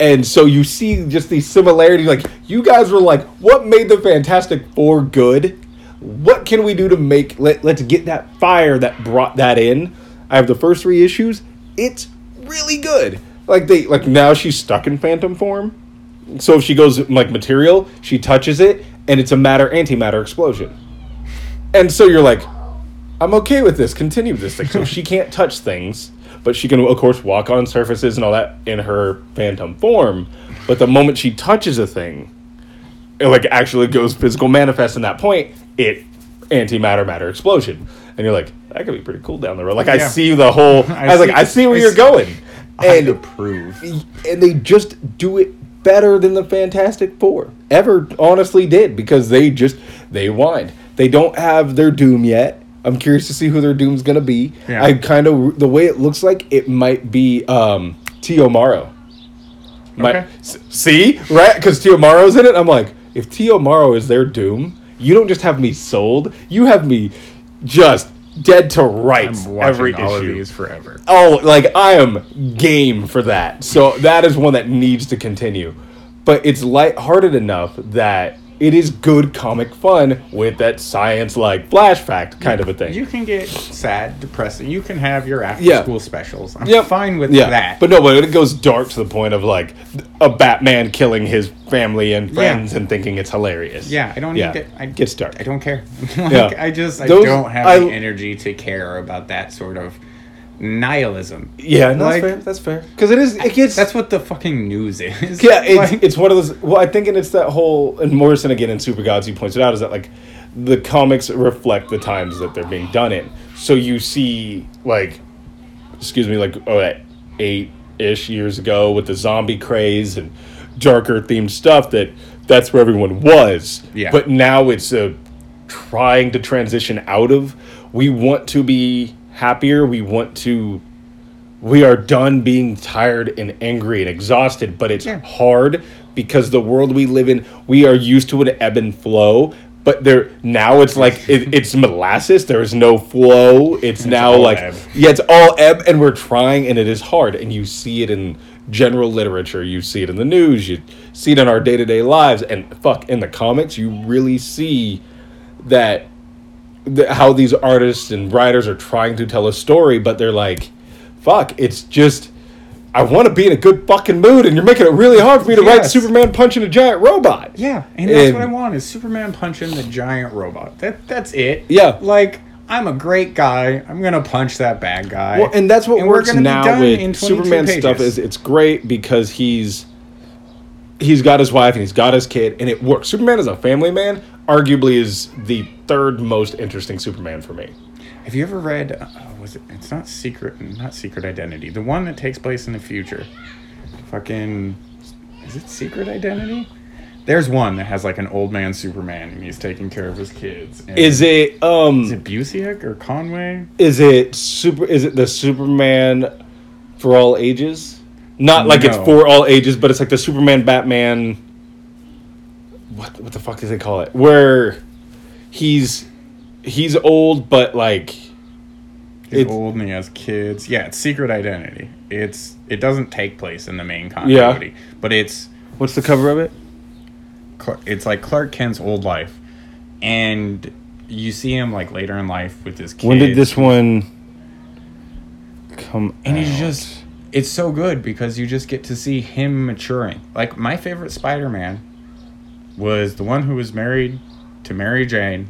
And so you see just these similarities. Like, you guys were like, what made the Fantastic Four good? What can we do to make... Let, let's get that fire that brought that in. I have the first three issues. It's really good. Like, they like now she's stuck in phantom form. So if she goes, like, material, she touches it, and it's a matter-antimatter explosion. And so you're like, I'm okay with this. Continue with this thing. So she can't touch things. But she can, of course, walk on surfaces and all that in her phantom form. But the moment she touches a thing, it, like, actually goes physical manifest in that point, it antimatter matter explosion. And you're like, that could be pretty cool down the road. Like, yeah. I see the whole... I, I was see, like, I see where I you're see, going. And, I approve. And they just do it better than the Fantastic Four ever honestly did. Because they just... They whined. They don't have their Doom yet. I'm curious to see who their Doom's going to be. Yeah. I kind of... The way it looks like, it might be um, Tio Maro. Might, okay. S- see? Right? Because Tio Maro's in it. I'm like, if Tio Maro is their Doom, you don't just have me sold. You have me just dead to rights every all issue. Of these forever. Oh, like, I am game for that. So that is one that needs to continue. But it's lighthearted enough that it is good comic fun with that science-like flash fact kind of a thing. You can get sad, depressing. You can have your after-school yeah. specials. I'm yep. fine with yeah. that. But no, but it goes dark to the point of, like, a Batman killing his family and friends yeah. and thinking it's hilarious. Yeah, I don't yeah. need to... I, it gets dark. I don't care. like, yeah. I just... I Those, don't have I, the energy to care about that sort of... nihilism. Yeah, no, like, that's fair. That's fair. Because it is, it gets... That's what the fucking news is. Yeah, it's, like, it's one of those... Well, I think and it's that whole... And Morrison, again, in Super Gods, he points it out, is that, like, the comics reflect the times that they're being done in. So you see, like... Excuse me, like, oh, that eight-ish years ago with the zombie craze and Joker-themed stuff, that that's where everyone was. Yeah. But now it's uh, trying to transition out of... We want to be... happier, we want to we are done being tired and angry and exhausted, but it's yeah. hard because the world we live in, we are used to an ebb and flow, but there now it's like it, it's molasses, there is no flow, it's, it's now like ebb. yeah it's all ebb, and we're trying, and it is hard, and you see it in general literature, you see it in the news, you see it in our day-to-day lives, and fuck, in the comics you really see that The, how these artists and writers are trying to tell a story, but they're like, fuck, it's just, I want to be in a good fucking mood, and you're making it really hard for me to yes. write Superman punching a giant robot. Yeah, and that's and, what I want, is Superman punching the giant robot. That That's it. Yeah. Like, I'm a great guy. I'm going to punch that bad guy. Well, and that's what and works we're now with Superman pages. Stuff is it's great because he's he's got his wife and he's got his kid, and it works. Superman is a family man. Arguably is the third most interesting Superman for me. Have you ever read? Uh, was it? It's not Secret. Not Secret Identity. The one that takes place in the future. Fucking. Is it Secret Identity? There's one that has like an old man Superman and he's taking care of his kids. And is it? Um, is it Busiek or Conway? Is it super? Is it the Superman for all ages? Not like no. It's for all ages, but it's like the Superman Batman. What what the fuck does they call it? Where he's he's old, but like he's old and he has kids. Yeah, it's Secret Identity. It's it doesn't take place in the main continuity, yeah. but it's what's the cover of it? It's like Clark Kent's old life, and you see him like later in life with his kids. When did this one come? And out? he's just it's so good because you just get to see him maturing. Like my favorite Spider-Man. Was the one who was married to Mary Jane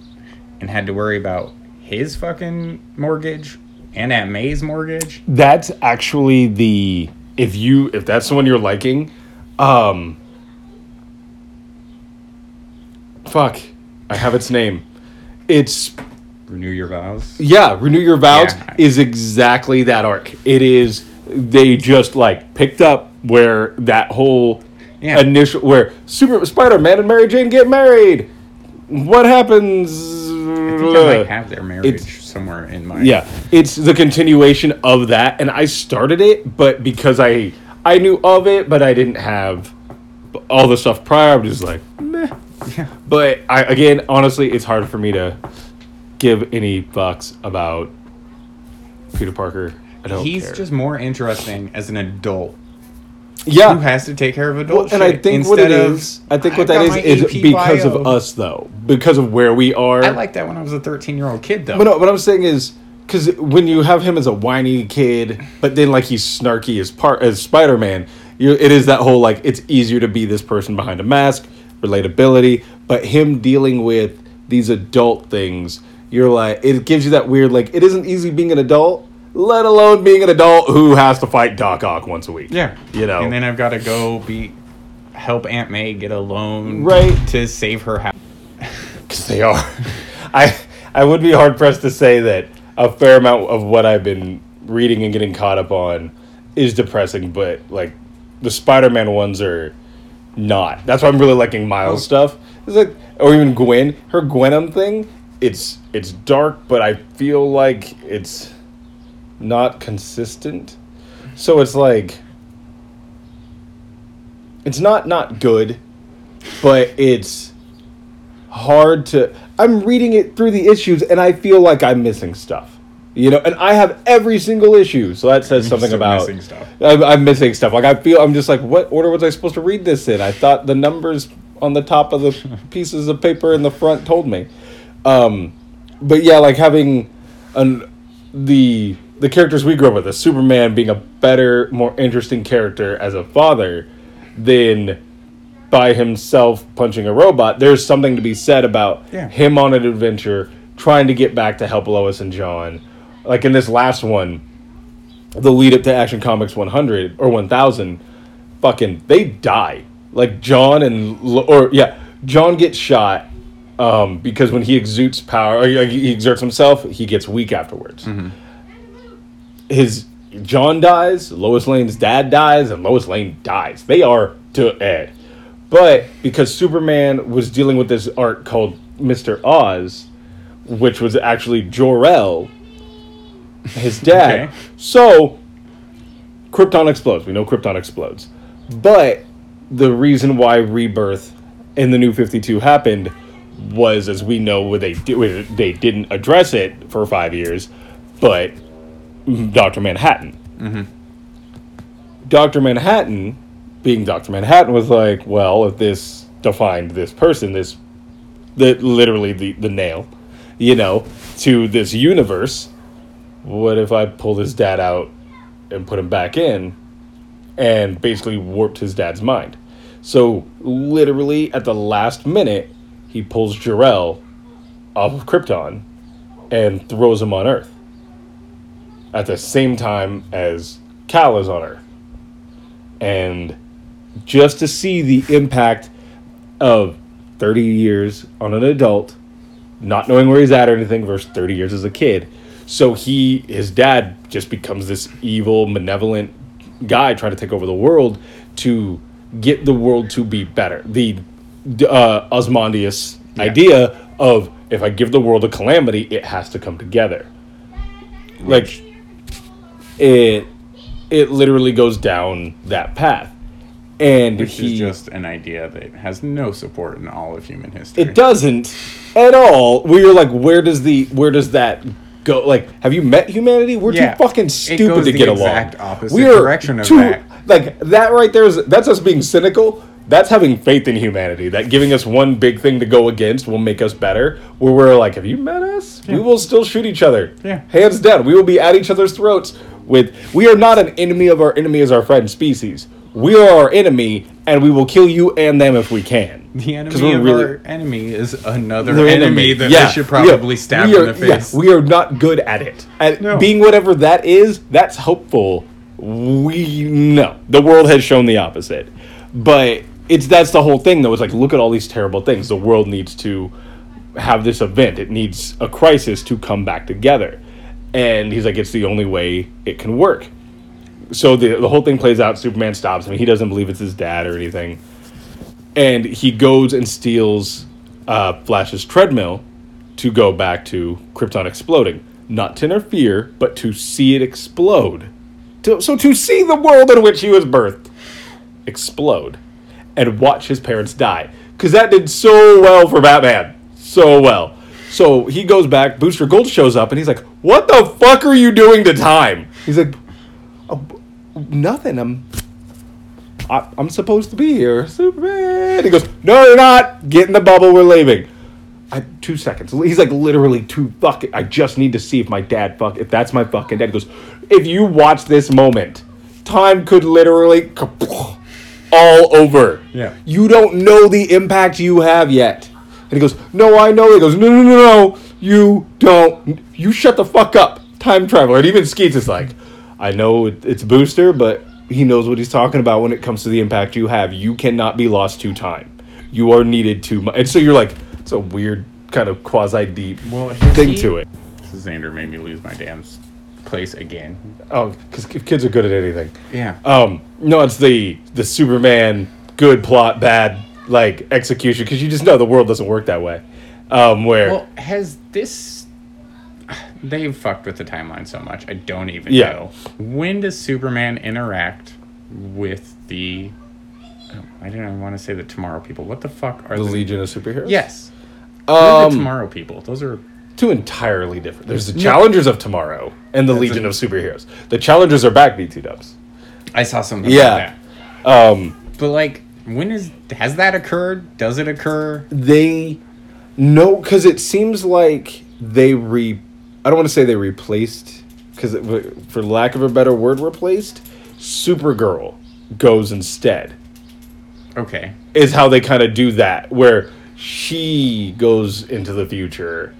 and had to worry about his fucking mortgage and Aunt May's mortgage. That's actually the... If you if that's the one you're liking... um, Fuck. I have its name. It's... Renew Your Vows? Yeah, Renew Your Vows yeah. is exactly that arc. It is... They just, like, picked up where that whole... Yeah. Initial where Super Spider-Man and Mary Jane get married. What happens? I think I might have their marriage it's, somewhere in my yeah. It's the continuation of that, and I started it, but because I I knew of it, but I didn't have all the stuff prior. I'm just like meh. Yeah. But I again, honestly, it's hard for me to give any fucks about Peter Parker. I don't He's care. just more interesting as an adult. Yeah, who has to take care of adults? Well, and shit. I think Instead what it is, of, I think what I've that is, is because bio. of us, though, because of where we are. I like that when I was a thirteen-year-old kid, though. But no, what I'm saying is, because when you have him as a whiny kid, but then like he's snarky as part as Spider-Man, you, it is that whole like it's easier to be this person behind a mask, relatability. But him dealing with these adult things, you're like, it gives you that weird like it isn't easy being an adult. Let alone being an adult who has to fight Doc Ock once a week. Yeah. You know. And then I've got to go be help Aunt May get a loan right. to save her house. Because they are. I I would be hard-pressed to say that a fair amount of what I've been reading and getting caught up on is depressing, but, like, the Spider-Man ones are not. That's why I'm really liking Miles oh. stuff. It's like, or even Gwen. Her Gwenum thing, it's it's dark, but I feel like it's... not consistent, so it's like it's not not good, but it's hard to I'm reading it through the issues and I feel like I'm missing stuff, you know, and I have every single issue, so that says something about missing stuff. I'm, I'm missing stuff like I feel I'm just like what order was I supposed to read this in? I thought the numbers on the top of the pieces of paper in the front told me. Um, but yeah, like having an, the the characters we grew up with, as Superman being a better, more interesting character as a father than by himself punching a robot, there's something to be said about yeah. him on an adventure, trying to get back to help Lois and John. Like in this last one, the lead up to Action Comics one hundred or one thousand, fucking they die. Like John and or yeah, John gets shot um, because when he exudes power, or he exerts himself, he gets weak afterwards. Mm-hmm. His John dies, Lois Lane's dad dies, and Lois Lane dies. They are to eh. But because Superman was dealing with this art called Mister Oz, which was actually Jor-El, his dad. Okay. So Krypton explodes. We know Krypton explodes. But the reason why Rebirth in the New fifty-two happened was, as we know, they they didn't address it for five years, but Doctor Manhattan. Mm-hmm. Doctor Manhattan, being Doctor Manhattan, was like, well, if this defined this person, this that literally the, the nail, you know, to this universe, what if I pull his dad out and put him back in and basically warped his dad's mind? So literally at the last minute, he pulls Jor-El off of Krypton and throws him on Earth at the same time as Kal is on Earth. And just to see the impact of thirty years on an adult, not knowing where he's at or anything, versus thirty years as a kid. So he, his dad just becomes this evil, malevolent guy trying to take over the world to get the world to be better. The uh, Ozymandias yeah. idea of, if I give the world a calamity, it has to come together. Like, it it literally goes down that path. And Which he, is just an idea that has no support in all of human history. It doesn't at all. We're like, where does the where does that go? Like, have you met humanity? We're yeah, too fucking stupid to get along. It goes the exact opposite direction of that. Like that right there is that's us being cynical. That's having faith in humanity. That giving us one big thing to go against will make us better. Where we're like, have you met us? Yeah. We will still shoot each other. Yeah, hands down. We will be at each other's throats. With we are not an enemy of our enemy as our friend species. We are our enemy, and we will kill you and them if we can. The enemy of really, our enemy is another enemy, enemy that yeah, we should probably yeah, stab are, in the face. Yeah, we are not good at it. At no. being whatever that is, that's hopeful. We no, the world has shown the opposite. But it's that's the whole thing, though. It's like, look at all these terrible things. The world needs to have this event. It needs a crisis to come back together. And he's like, it's the only way it can work. So the the whole thing plays out. Superman stops him. He doesn't believe it's his dad or anything. And he goes and steals uh, Flash's treadmill to go back to Krypton exploding. Not to interfere, but to see it explode. To, so to see the world in which he was birthed explode. And watch his parents die. Because that did so well for Batman. So well. So he goes back. Booster Gold shows up and he's like, what the fuck are you doing to time? He's like, oh, nothing. I'm, I, I'm supposed to be here. Superman. He goes, no, you're not. Get in the bubble. We're leaving. I, two seconds. He's like, literally, two fucking. I just need to see if my dad fuck. If that's my fucking dad. He goes, if you watch this moment, time could literally all over. Yeah. You don't know the impact you have yet. And he goes, no, I know. He goes, no, no, no, no. You don't. You shut the fuck up, time traveler. And even Skeets is like, I know it's Booster, but he knows what he's talking about when it comes to the impact you have. You cannot be lost to time. You are needed to much. And so you're like, it's a weird kind of quasi-deep well, thing he, to it. Xander made me lose my damn place again. Oh, because kids are good at anything. Yeah. Um, no, it's the, the Superman good plot, bad like execution, because you just know the world doesn't work that way. Um, where Well, has this... They've fucked with the timeline so much. I don't even yeah. know. When does Superman interact with the... Oh, I don't even want to say the Tomorrow People. What the fuck are the... The Legion of Superheroes? Yes. Um, the Tomorrow People. Those are... Two entirely different. There's the Challengers no. of Tomorrow and the That's Legion a... of Superheroes. The Challengers are back, B T Dubs. I saw something yeah. like that. Um, but like, When is has that occurred? Does it occur? They no, because it seems like they re. I don't want to say they replaced, because for lack of a better word, replaced Supergirl goes instead. Okay, is how they kind of do that, where she goes into the future,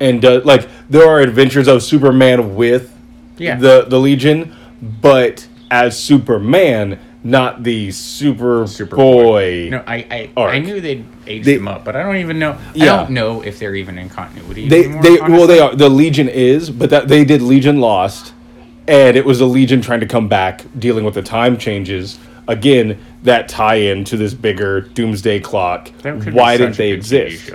and does like there are adventures of Superman with yeah. the the Legion, but as Superman. Not the Super Superboy. No, I I, I knew they'd aged they, him up, but I don't even know. Yeah. I don't know if they're even in continuity they, anymore. They, well, they are. The Legion is, but that they did Legion Lost, and it was the Legion trying to come back, dealing with the time changes. Again, that tie-in to this bigger Doomsday Clock. Why didn't they exist?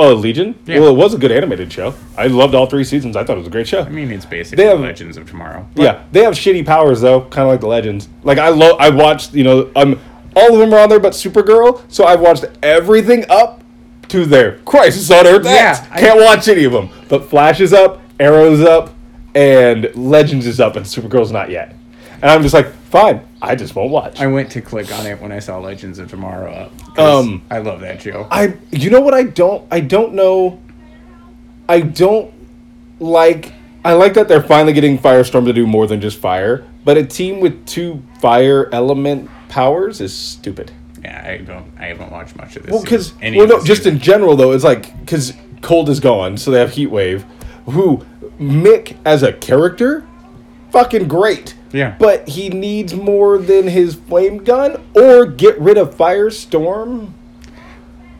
Oh, Legion? Yeah. Well, it was a good animated show. I loved all three seasons. I thought it was a great show. I mean, it's basically they have, Legends of Tomorrow. But. Yeah, they have shitty powers, though, kind of like the Legends. Like, I love, I watched, you know, um, all of them are on there but Supergirl, so I've watched everything up to there. Crisis on Earth X. Yeah, can't I, watch any of them. But Flash is up, Arrow's up, and Legends is up, and Supergirl's not yet. And I'm just like, fine, I just won't watch. I went to click on it when I saw Legends of Tomorrow up. Um, I love that show. I, you know what I don't, I don't know, I don't like, I like that they're finally getting Firestorm to do more than just fire, but a team with two fire element powers is stupid. Yeah, I don't, I haven't watched much of this. Well, because, well, no, just season. In general though, it's like, because Cold is gone, so they have Heatwave, who, Mick as a character, fucking great. Yeah. But he needs more than his flame gun, or get rid of Firestorm.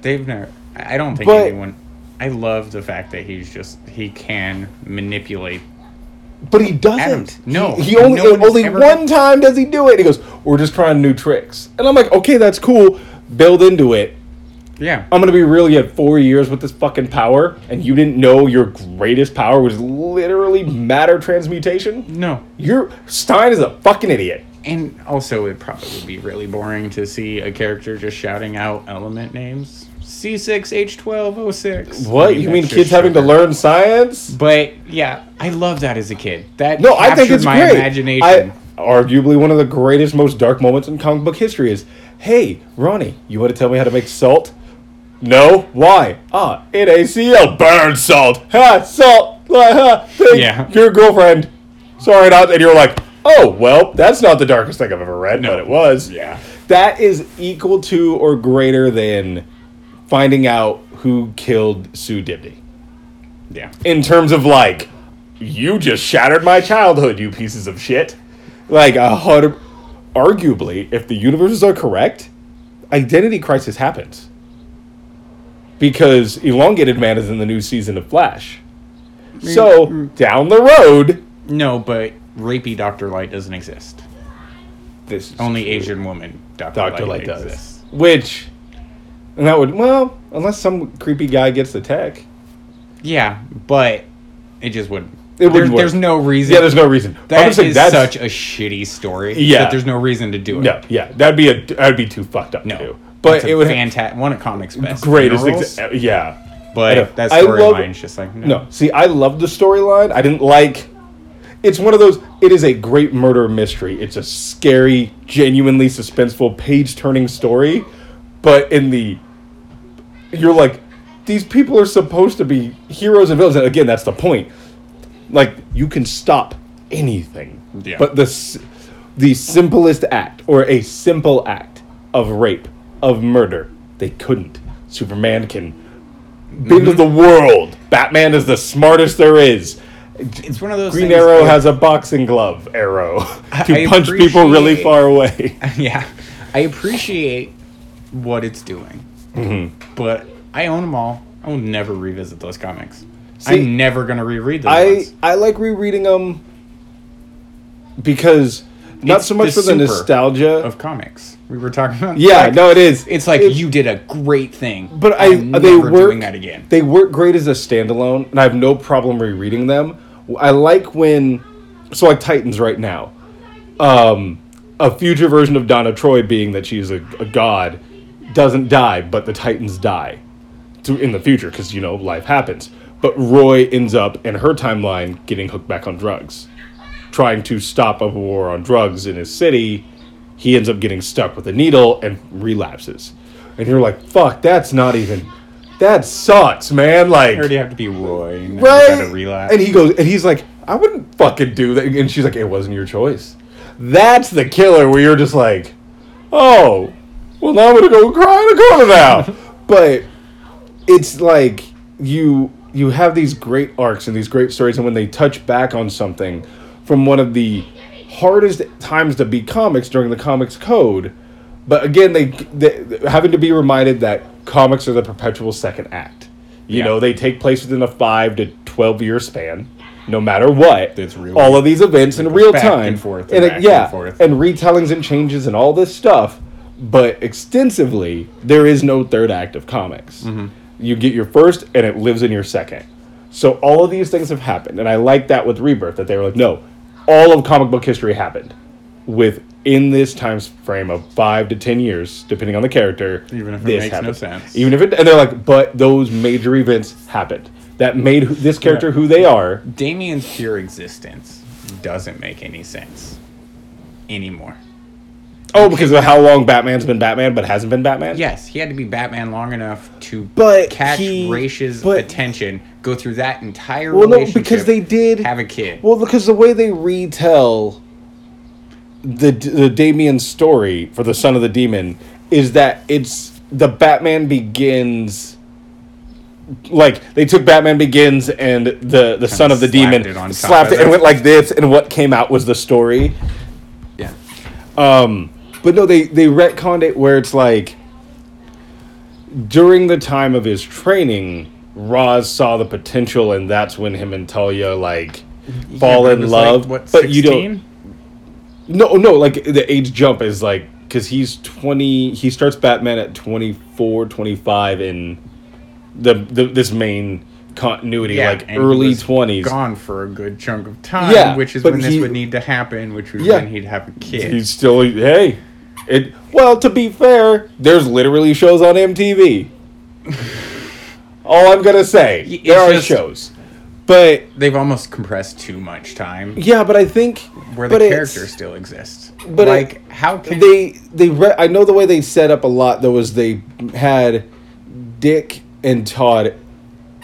They've never. I don't think but, anyone. I love the fact that he's just he can manipulate. But he doesn't. Atoms. No. He, he only no only one been. time does he do it. He goes, "We're just trying new tricks," and I'm like, "Okay, that's cool. Build into it." Yeah. I'm gonna be real. You had four years with this fucking power, and you didn't know your greatest power was literally matter transmutation. No, you're Stein is a fucking idiot. And also, it probably would be really boring to see a character just shouting out element names. C six H twelve O six. What? I mean, you mean kids having to learn science? But yeah, I love that as a kid. That no, I think it's my great. Imagination. I, arguably, one of the greatest, most dark moments in comic book history is, "Hey, Ronnie, you want to tell me how to make salt?" No, why? Ah, in A C L, burn salt. Ha, salt. Ha, ha, think yeah. Your girlfriend. Sorry, not. And you're like, oh, well, that's not the darkest thing I've ever read, no. But it was. Yeah. That is equal to or greater than finding out who killed Sue Dibney. Yeah. In terms of like, you just shattered my childhood, you pieces of shit. Like, a hundred. Arguably, if the universes are correct, Identity Crisis happens. Because Elongated Man is in the new season of Flash. So, mm-hmm. down the road... No, but rapey Doctor Light doesn't exist. This is Only true. Asian woman Doctor Doctor Light, Light does. Exists. Which, and that would... Well, unless some creepy guy gets the tech. Yeah, but it just wouldn't. It wouldn't there, work. There's no reason. Yeah, there's no reason. That is that's, such a shitty story. Yeah. That there's no reason to do it. No, yeah. That'd be, a, that'd be too fucked up no. to do. But it was fantastic. One of comics' best. Greatest, exa- yeah. But that storyline's just like no. no. See, I love the storyline. I didn't like. It's one of those. It is a great murder mystery. It's a scary, genuinely suspenseful, page-turning story. But in the, you're like, these people are supposed to be heroes and villains. And again, that's the point. Like you can stop anything. Yeah. But the, the simplest act or a simple act of rape. Of murder. They couldn't. Superman can bend mm-hmm. the world. Batman is the smartest there is. It's one of those Green Arrow has a boxing glove arrow to I punch people really far away. Yeah. I appreciate what it's doing. Mm-hmm. But I own them all. I will never revisit those comics. See, I'm never going to reread those I, ones. I like rereading them because... Not it's so much the for the nostalgia of comics. We were talking about. Yeah, like, no, it is. It's like it's, you did a great thing, but I I'm they never work doing that again. They work great as a standalone, and I have no problem rereading them. I like when, so like Titans right now, um, a future version of Donna Troy being that she's a, a god doesn't die, but the Titans die, to in the future because you know life happens. But Roy ends up in her timeline getting hooked back on drugs. Trying to stop a war on drugs in his city, he ends up getting stuck with a needle and relapses. And you're like, fuck, that's not even... That sucks, man. Like, you already have to be Roy. And right? Relapse. And he goes, and he's like, I wouldn't fucking do that. And she's like, it wasn't your choice. That's the killer where you're just like, oh, well, now I'm going to go cry in a corner now. But it's like you you have these great arcs and these great stories, and when they touch back on something from one of the hardest times to be comics during the comics code, but again, they, they having to be reminded that comics are the perpetual second act. You yeah. know, they take place within a five to twelve year span, no matter what. It's real. All of these events in real back time. And forth. And and back it, yeah, and forth. And retellings and changes and all this stuff. But extensively, there is no third act of comics. Mm-hmm. You get your first, and it lives in your second. So all of these things have happened. And I like that with Rebirth, that they were like, no, all of comic book history happened within this time frame of five to ten years, depending on the character. Even if it this makes happened. No sense. Even if it, and they're like, but those major events happened. That made this character who they are. Damian's pure existence doesn't make any sense anymore. Oh, because of how long Batman's been Batman, but hasn't been Batman? Yes, he had to be Batman long enough to but catch he, Raish's but, attention, go through that entire well, relationship, no, because they did, have a kid. Well, because the way they retell the the Damian story for the Son of the Demon is that it's the Batman Begins... Like, they took Batman Begins and the, the Son of the Demon, slapped it, slapped it and went like this, and what came out was the story. Yeah. Um, but no, they, they retconned it where it's like, during the time of his training, Roz saw the potential, and that's when him and Talia, like, fall yeah, in love. Like, what, but you don't. No, no, like, the age jump is like, because he's twenty, he starts Batman at twenty-four, twenty-five, and... The, the this main continuity, yeah, like early twenties, gone for a good chunk of time, yeah, which is when he, this would need to happen, which was yeah, when he'd have a kid. He's still hey, it. Well, to be fair, there's literally shows on M T V. All I'm gonna say, it's there are just, shows, but they've almost compressed too much time. Yeah, but I think where the character still exists. But like, it, how can they? They re- I know the way they set up a lot though is they had Dick and Todd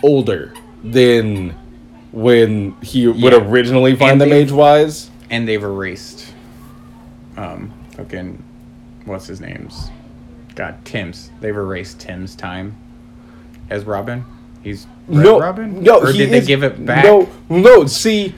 older than when he yeah. would originally find and them age-wise. And they've erased um, fucking... What's his name's? God, Tim's. They've erased Tim's time as Robin. He's Red no, Robin? No, or did they is, give it back? No, no, see,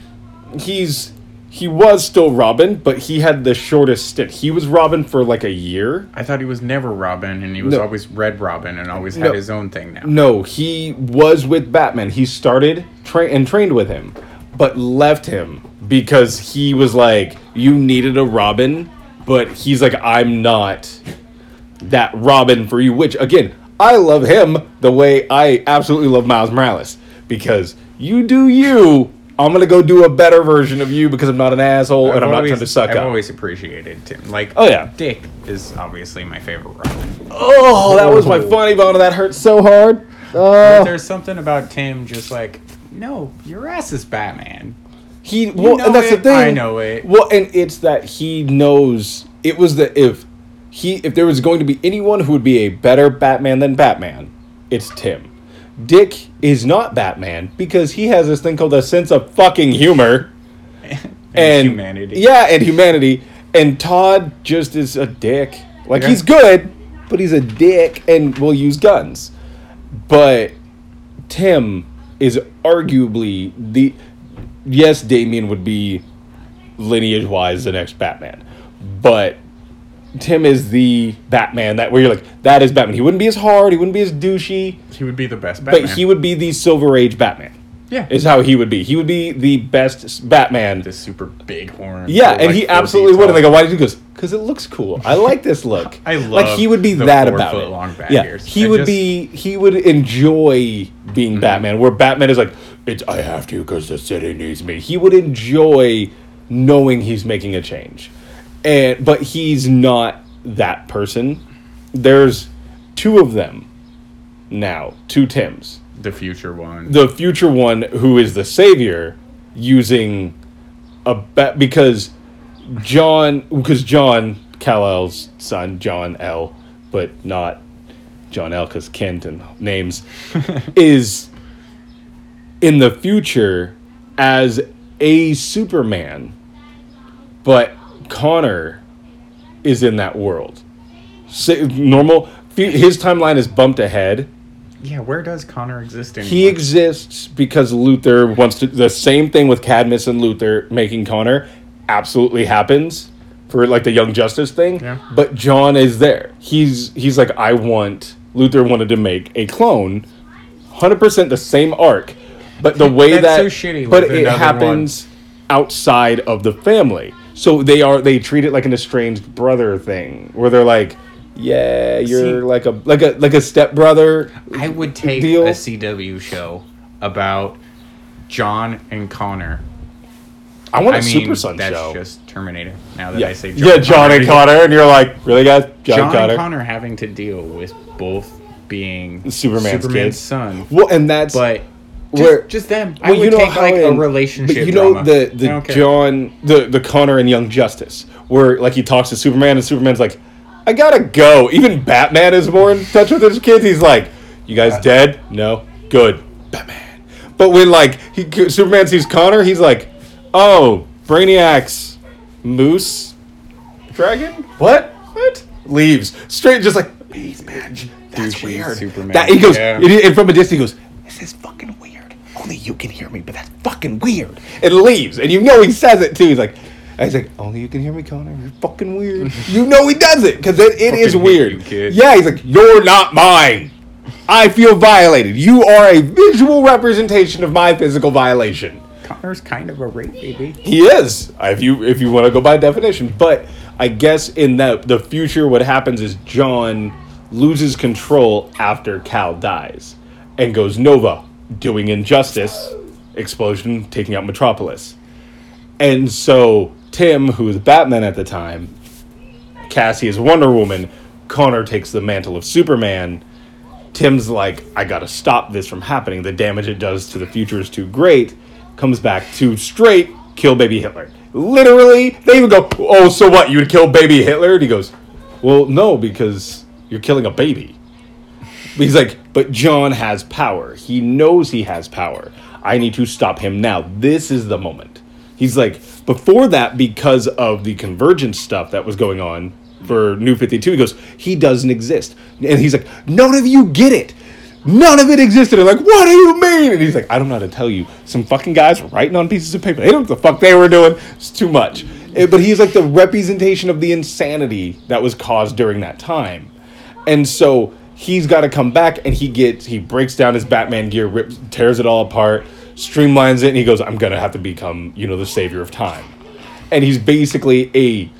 he's... He was still Robin, but he had the shortest stint. He was Robin for like a year. I thought he was never Robin, and he was no. always Red Robin, and always had no. his own thing now. No, he was with Batman. He started tra- and trained with him, but left him because he was like, you needed a Robin, but he's like, I'm not that Robin for you, which, again, I love him the way I absolutely love Miles Morales, because you do you... I'm going to go do a better version of you because I'm not an asshole I've and I'm always, not trying to suck I've up. I've always appreciated Tim. Like, oh, yeah. Dick is obviously my favorite Robin. Oh, that was my funny bone. That hurt so hard. Oh. But there's something about Tim just like, no, your ass is Batman. He, well, you know and that's it, the thing. I know it. Well, and it's that he knows it was the, if he, if there was going to be anyone who would be a better Batman than Batman, it's Tim. Dick is not Batman because he has this thing called a sense of fucking humor and, and humanity. Yeah, and humanity. And Todd just is a dick. Like, yeah. he's good, but he's a dick and will use guns. But Tim is arguably the... Yes, Damian would be lineage-wise the next Batman. But Tim is the Batman that where you're like, that is Batman. He wouldn't be as hard. He wouldn't be as douchey. He would be the best Batman. But he would be the Silver Age Batman. Yeah. Is how he would be. He would be the best Batman. The super big horn. Yeah, and like he absolutely would. And they go, why did you go? Because it looks cool. I like this look. I love like he would be the that about it. Long bat yeah. Ears. He I would just... be, he would enjoy being mm-hmm. Batman, where Batman is like, it's I have to because the city needs me. He would enjoy knowing he's making a change. And, but he's not that person. There's two of them now. Two Tims. The future one. The future one who is the savior using a bat because John because John Kal-El's son, John L., but not John L. because Kent and names, is in the future as a Superman, but Connor is in that world. So normal, his timeline is bumped ahead. Yeah, where does Connor exist anymore? He exists because Luther wants to... The same thing with Cadmus and Luther making Connor absolutely happens for, like, the Young Justice thing. Yeah. But John is there. He's he's like, I want... Luther wanted to make a clone. one hundred percent the same arc. But the way that... So shitty, but it happens one. outside of the family. So they are they treat it like an estranged brother thing. Where they're like... Yeah, you're See, like a like a like a stepbrother. I would take deal. a C W show about John and Connor. I want a I mean, Super Son that's show. That's just Terminator. Now that yeah. I say John, yeah, John Connor, and Connor, and you're like, really, guys? John, John Connor. and Connor having to deal with both being Superman's, Superman's son. Well, and that's but just, where, just them. Well, I would you know take like in, a relationship. But you know drama. the the okay. John the the Connor and Young Justice, where like he talks to Superman and Superman's like, I gotta go. Even Batman is more in touch with his kids. He's like, you guys God. dead? No? Good. Batman. But when, like, he, Superman sees Connor, he's like, oh, Brainiac's moose dragon? What? What? Leaves. Straight, just like, he's magic. That's Douchey weird. Superman. That, he goes, yeah. And from a distance, he goes, this is fucking weird. Only you can hear me, but that's fucking weird. And leaves. And you know he says it, too. He's like, I was like, only you can hear me, Connor. You're fucking weird. You know he does it, because it, it is weird. You, yeah, he's like, you're not mine. I feel violated. You are a visual representation of my physical violation. Connor's kind of a rape baby. He is, if you if you want to go by definition. But I guess in the, the future, what happens is John loses control after Cal dies and goes Nova, doing Injustice, explosion, taking out Metropolis. And so... Tim, who is Batman at the time, Cassie is Wonder Woman, Connor takes the mantle of Superman, Tim's like, I gotta stop this from happening, the damage it does to the future is too great, comes back to straight, kill baby Hitler. Literally, they even go, oh, so what, you would kill baby Hitler? And he goes, well, no, because you're killing a baby. He's like, but John has power. He knows he has power. I need to stop him now. This is the moment. He's like, before that, because of the convergence stuff that was going on for New fifty-two, he goes, he doesn't exist. And he's like, none of you get it. None of it existed. And I'm like, what do you mean? And he's like, I don't know how to tell you. Some fucking guys were writing on pieces of paper. They don't know what the fuck they were doing. It's too much. But he's like the representation of the insanity that was caused during that time. And so he's got to come back, and he gets, he breaks down his Batman gear, rips, tears it all apart, streamlines it, and he goes, I'm gonna have to become, you know, the savior of time. And he's basically a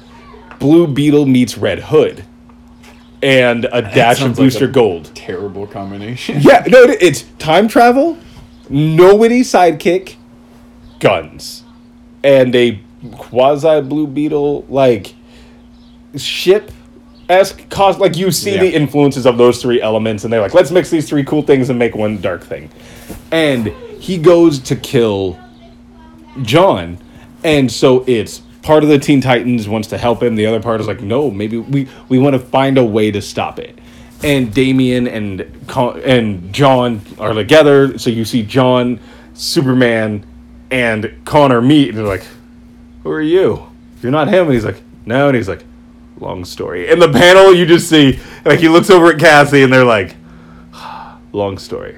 Blue Beetle meets Red Hood and a that dash of Booster like Gold. Terrible combination. Yeah, no, it's time travel, no witty sidekick, guns, and a quasi Blue Beetle like ship esque cost. Like you see yeah. the influences of those three elements, and they're like, let's mix these three cool things and make one dark thing. And he goes to kill John, and so it's part of the Teen Titans wants to help him. The other part is like, no, maybe we, we want to find a way to stop it. And Damian and Con- and John are together, so you see John, Superman, and Connor meet, and they're like, who are you? You're not him. And he's like, no. And he's like, long story. In the panel, you just see, like, he looks over at Cassie, and they're like, long story.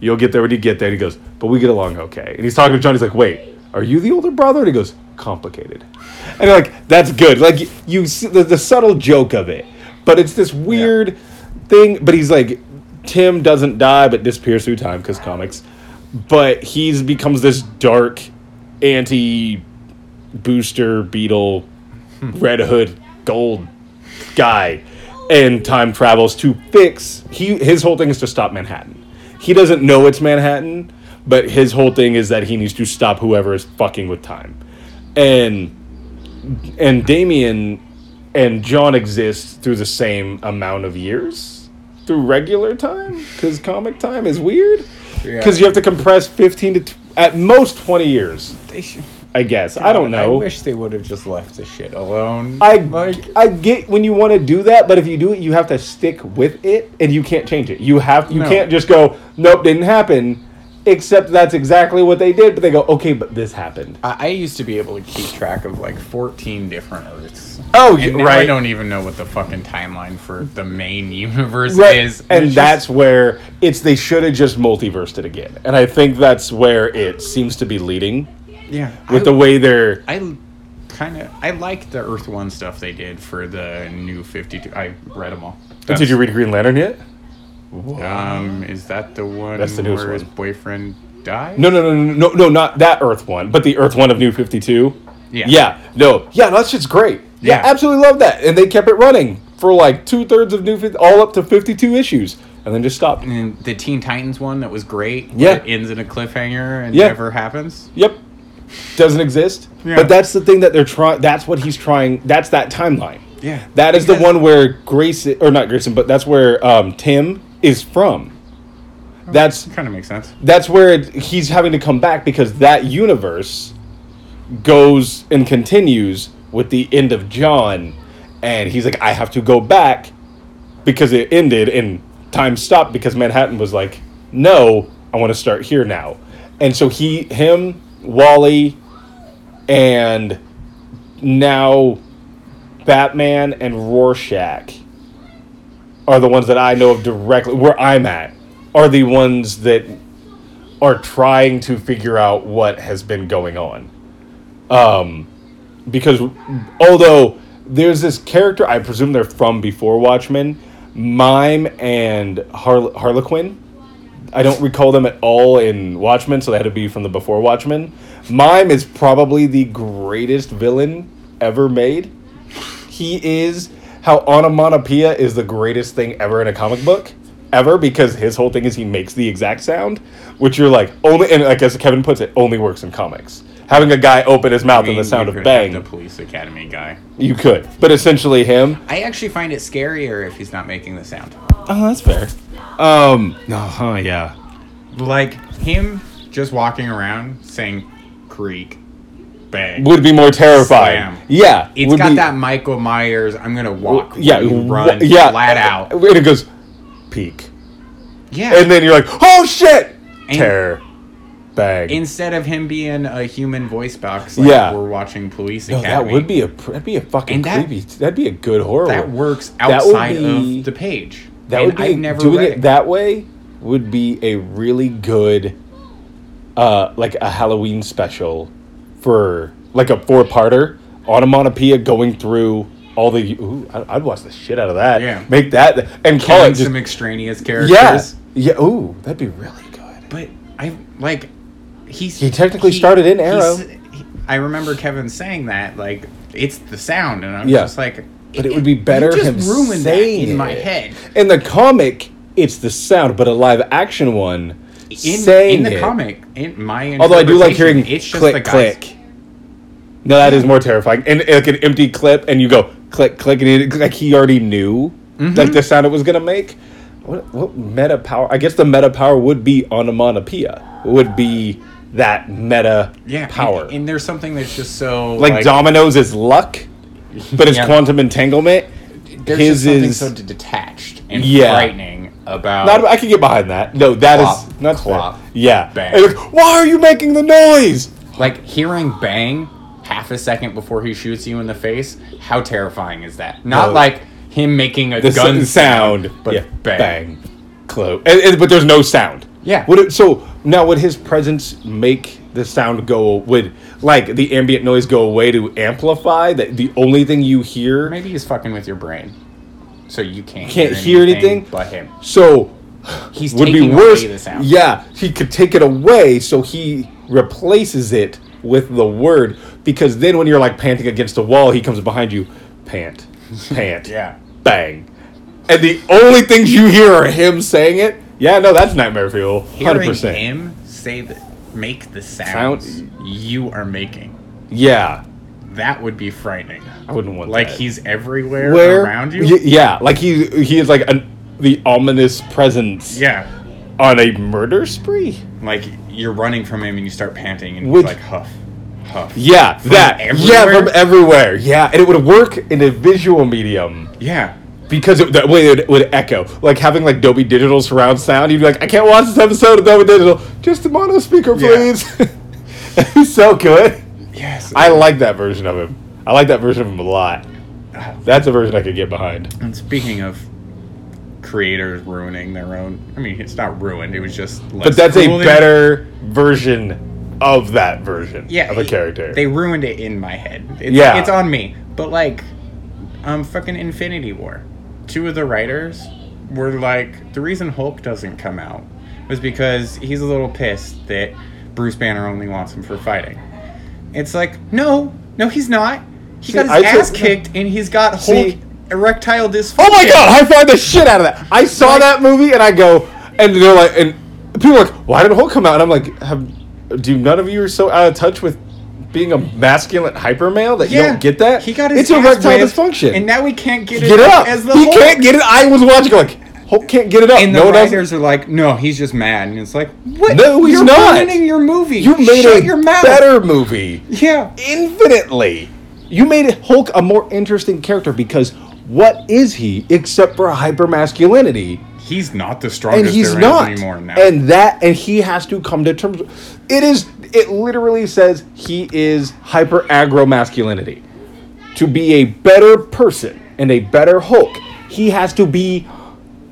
You'll get there when you get there. And he goes, but we get along okay. And he's talking to John. He's like, wait, are you the older brother? And he goes, complicated. And you're like, that's good. Like, you see the, the subtle joke of it. But it's this weird yeah. thing. But he's like, Tim doesn't die but disappears through time because comics. But he's becomes this dark anti-Booster Beetle Red Hood Gold guy. And time travels to fix. He His whole thing is to stop Manhattan. He doesn't know it's Manhattan, but his whole thing is that he needs to stop whoever is fucking with time. And and Damian and John exist through the same amount of years through regular time, because comic time is weird. Because yeah. you have to compress fifteen to, t- at most, twenty years. They should, I guess. God, I don't know. I wish they would have just left the shit alone. I like, I get when you want to do that, but if you do it, you have to stick with it, and you can't change it. You have you no. can't just go, nope, didn't happen. Except that's exactly what they did, but they go, okay, but this happened. I, I used to be able to keep track of like fourteen different Earths. Oh, and right. I don't even know what the fucking timeline for the main universe right. is. And it's that's just... where it's they should have just multiversed it again. And I think that's where it seems to be leading. Yeah. With I, the way they're... I kind of... I like the Earth One stuff they did for the new fifty-two. I read them all. That's... Did you read Green Lantern yet? Um, is that the one That's the newest where his one. boyfriend died? No, no, no, no, no, no, not that Earth one, but the Earth one of New fifty-two. Yeah. Yeah, no. Yeah, that shit's great. Yeah, yeah. Absolutely love that. And they kept it running for like two-thirds of New fifty, all up to fifty-two issues, and then just stopped. And the Teen Titans one that was great. Yeah. It ends in a cliffhanger and yeah. never happens. Yep. Doesn't exist. Yeah. But that's the thing that they're trying, that's what he's trying, that's that timeline. Yeah. That is because- the one where Grayson, or not Grayson, but that's where um, Tim is from. Oh, that's kind of makes sense. That's where it, he's having to come back because that universe goes and continues with the end of John, and he's like, I have to go back because it ended and time stopped because Manhattan was like, no, I want to start here now. And so he, him, Wally, and now Batman and Rorschach are the ones that I know of directly, where I'm at, are the ones that are trying to figure out what has been going on. Um, because although there's this character, I presume they're from Before Watchmen, Mime and Har- Harlequin. I don't recall them at all in Watchmen, so they had to be from the Before Watchmen. Mime is probably the greatest villain ever made. He is... How onomatopoeia is the greatest thing ever in a comic book, ever, because his whole thing is he makes the exact sound, which you're like, only, and like as Kevin puts it, only works in comics. Having a guy open his mouth I mean, and the sound of bang. You could have the police academy guy. You could, but essentially him. I actually find it scarier if he's not making the sound. Oh, that's fair. Um, uh-huh, yeah. Like, him just walking around saying, creak. Bang. Would be more terrifying. Slam. Yeah. It's got be, that Michael Myers, I'm going to walk, yeah, run wh- yeah, flat out. And it goes, peek. Yeah. And then you're like, oh shit! And terror. Bang. Instead of him being a human voice box, like yeah. we're watching Police no, Academy. That would be a, that'd be a fucking that, creepy, that'd be a good horror. That works outside that be, of the page. That and would be, I've never doing read it, it that way would be a really good, uh, like a Halloween special. For like a four-parter, onomatopoeia going through all the. Ooh, I'd watch the shit out of that. Yeah, make that and call Killing it just, some extraneous characters. Yeah, yeah. Ooh, that'd be really good. But I like he's he technically he, started in Arrow. He, I remember Kevin saying that like it's the sound, and I'm yeah. just like, but it, it would be better. You just him ruined saying that in my it. head. In the comic, it's the sound, but a live-action one. In, in the it. comic, in my although I do like hearing it's just click, the guys. click. No, that is more terrifying. And like an empty clip, and you go click, click, and it, like he already knew mm-hmm. like the sound it was gonna make. What, what meta power? I guess the meta power would be onomatopoeia. Would be that meta yeah, power. And, and there's something that's just so like, like Domino's is luck, but it's yeah. quantum entanglement. There's His just something is, so detached and yeah. frightening. About not, I can get behind that. No, that plop, is not clop. Yeah. Bang. Like, why are you making the noise? Like hearing bang half a second before he shoots you in the face. How terrifying is that? Not oh. like him making a the gun sound, sound but yeah. bang, bang. Close. And, and, but there's no sound. Yeah. Would it, so now would his presence make the sound go? Would like the ambient noise go away to amplify that? The only thing you hear. Maybe he's fucking with your brain. So you can't, can't hear, anything hear anything but him. So he's would taking be worse. Away the sound. Yeah, he could take it away, so he replaces it with the word. Because then, when you're like panting against a wall, he comes behind you, pant, pant, yeah, bang, and the only things you hear are him saying it. Yeah, no, that's nightmare fuel. Hundred percent. Hearing him say the, make the sounds Sound? you are making. Yeah. That would be frightening. I wouldn't want like that. Like, he's everywhere Where, around you? Y- yeah, like he he is like an, the ominous presence Yeah, on a murder spree. Like, you're running from him and you start panting and Which, he's like, huff. puff. Yeah, from that. Everywhere? Yeah, from everywhere. Yeah, and it would work in a visual medium. Yeah. Because it, that way it would, it would echo. Like having like Dolby Digital surround sound, you'd be like, I can't watch this episode of Dolby Digital. Just a mono speaker, please. Yeah. It's so good. Yes. I like that version of him. I like that version of him a lot. That's a version I could get behind. And speaking of creators ruining their own... I mean, it's not ruined. It was just less But that's cool a better version of that version yeah, of a character. They ruined it in my head. It's, yeah. It's on me. But like, um, fucking Infinity War. Two of the writers were like, the reason Hulk doesn't come out was because he's a little pissed that Bruce Banner only wants him for fighting. It's like, no. No, he's not. He See, got his I ass t- kicked, and he's got Hulk See, erectile dysfunction. Oh my god! I fired the shit out of that. I saw like, that movie, and I go, and they're like, and people are like, why did Hulk come out? And I'm like, have, do none of you are so out of touch with being a masculine hyper male that yeah, you don't get that? He got his it's ass erectile whipped, dysfunction, and now we can't get it get up. up as the he Hulk. He can't get it. I was watching like. Hulk can't get it up. And the no writers are like, no, he's just mad. And it's like, what? No, he's You're not. You're ruining your movie. You made Shut a your mouth. better movie. Yeah. Infinitely. You made Hulk a more interesting character because what is he except for hyper-masculinity? He's not the strongest. And he's not. Anymore now. And, that, and he has to come to terms with... It is... It literally says he is hyper-aggro-masculinity. To be a better person and a better Hulk, he has to be...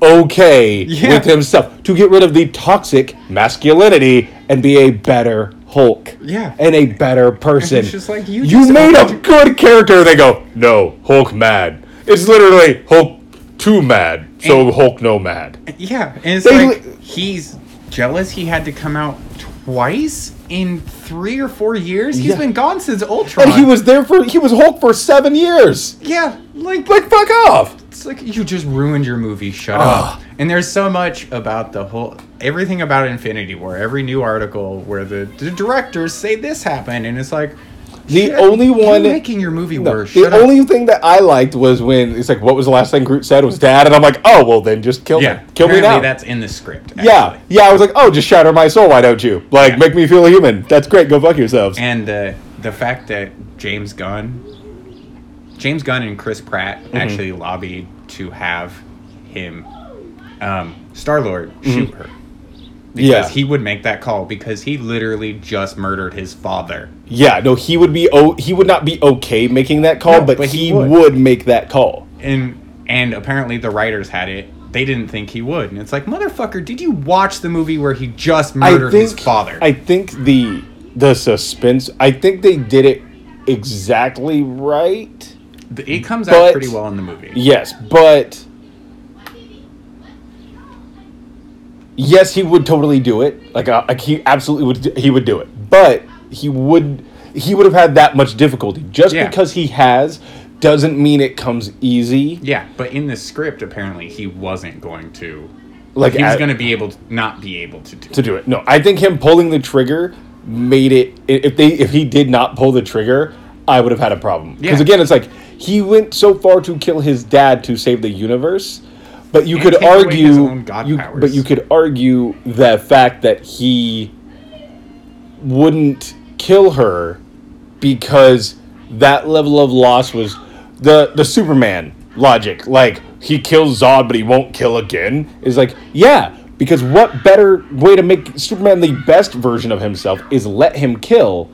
okay yeah. with himself to get rid of the toxic masculinity and be a better Hulk yeah and a better person. It's just like you, you just made a good character. They go, no, Hulk mad. It's literally Hulk too mad, so and, Hulk no mad. Yeah, and it's they, like he's jealous. He had to come out twice in three or four years. He's yeah. been gone since Ultron, and he was there for he was Hulk for seven years. Yeah, like like fuck off. It's like, you just ruined your movie. Shut Ugh. up. And there's so much about the whole... Everything about Infinity War. Every new article where the, the directors say this happened. And it's like... The shit, only one... You're making your movie no, worse. Shut the up. only thing that I liked was when... It's like, what was the last thing Groot said? Was dad. And I'm like, oh, well then just kill yeah. me. Kill Apparently, me now. that's in the script. Actually. Yeah. Yeah, I was like, oh, just shatter my soul. Why don't you? Like, yeah. make me feel human. That's great. Go fuck yourselves. And uh, the fact that James Gunn... James Gunn and Chris Pratt actually mm-hmm. lobbied to have him, um, Star-Lord, mm-hmm. shoot her. Because yeah. he would make that call because he literally just murdered his father. Yeah, no, he would be o- he would not be okay making that call, no, but, but he, he would. would make that call. And and apparently the writers had it. They didn't think he would. And it's like, motherfucker, did you watch the movie where he just murdered think, his father? I think the the suspense, I think they did it exactly right. It comes but, out pretty well in the movie. Yes, but... Yes, he would totally do it. Like, uh, like he absolutely would He would do it. But he would he would have had that much difficulty. Just yeah. because he has doesn't mean it comes easy. Yeah, but in the script, apparently, he wasn't going to... Like, like he was going to be able to not be able to do to it. To do it. No, I think him pulling the trigger made it... If they if he did not pull the trigger, I would have had a problem. Because, yeah. again, it's like... He went so far to kill his dad to save the universe, but you and could argue, his own god you, powers. but you could argue the fact that he wouldn't kill her because that level of loss was the the Superman logic. Like he kills Zod, but he won't kill again. Is like yeah, because what better way to make Superman the best version of himself is let him kill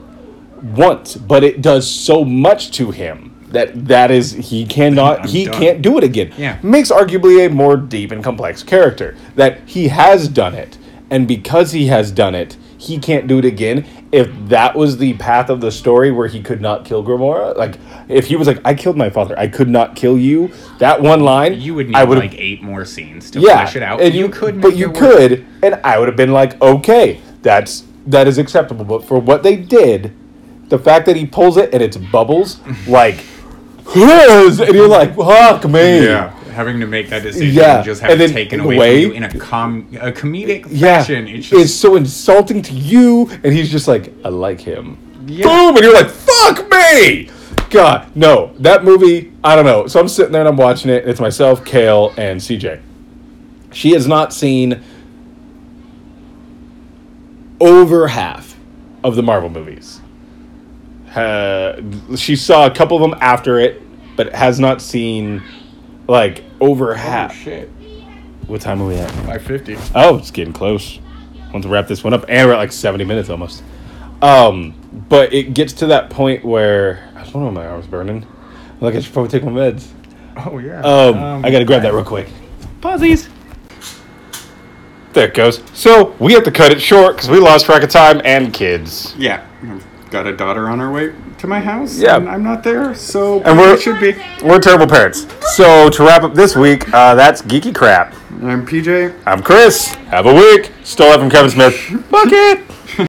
once, but it does so much to him. That that is he cannot I'm he done. can't do it again. Yeah. Makes arguably a more deep and complex character. That he has done it, and because he has done it, he can't do it again. If that was the path of the story where he could not kill Gamora, like if he was like, I killed my father, I could not kill you. That one line, you would need I like eight more scenes to yeah, flesh it out. And you, you could, but you could, and I would have been like, okay, that's that is acceptable. But for what they did, the fact that he pulls it and it's bubbles, like. His, and you're like, fuck me. Yeah, having to make that decision yeah. and just have and it taken away, away from you in a, com- a comedic yeah. fashion. It's, just... it's so insulting to you, and he's just like, I like him. Yeah. Boom! And you're like, fuck me! God, no. That movie, I don't know. So I'm sitting there and I'm watching it. It's myself, Kale, and C J. She has not seen over half of the Marvel movies. Uh, she saw a couple of them after it, but has not seen like over half. Oh, shit. What time are we at? five fifty. Oh, it's getting close. I want to wrap this one up, and we're at like seventy minutes almost. Um, but it gets to that point where I don't know, my arm's burning. Like I should probably take my meds. Oh yeah. Um, um I gotta grab that real quick. Pausies. There it goes. So we have to cut it short because we lost track of time and kids. Yeah. Got a daughter on our way to my house. Yeah, and I'm not there, so and we're, we should be. We're terrible parents. So to wrap up this week, uh, that's Geeky Crap. I'm P J. I'm Chris. Have a week. Stole it from Kevin Smith. Fuck it.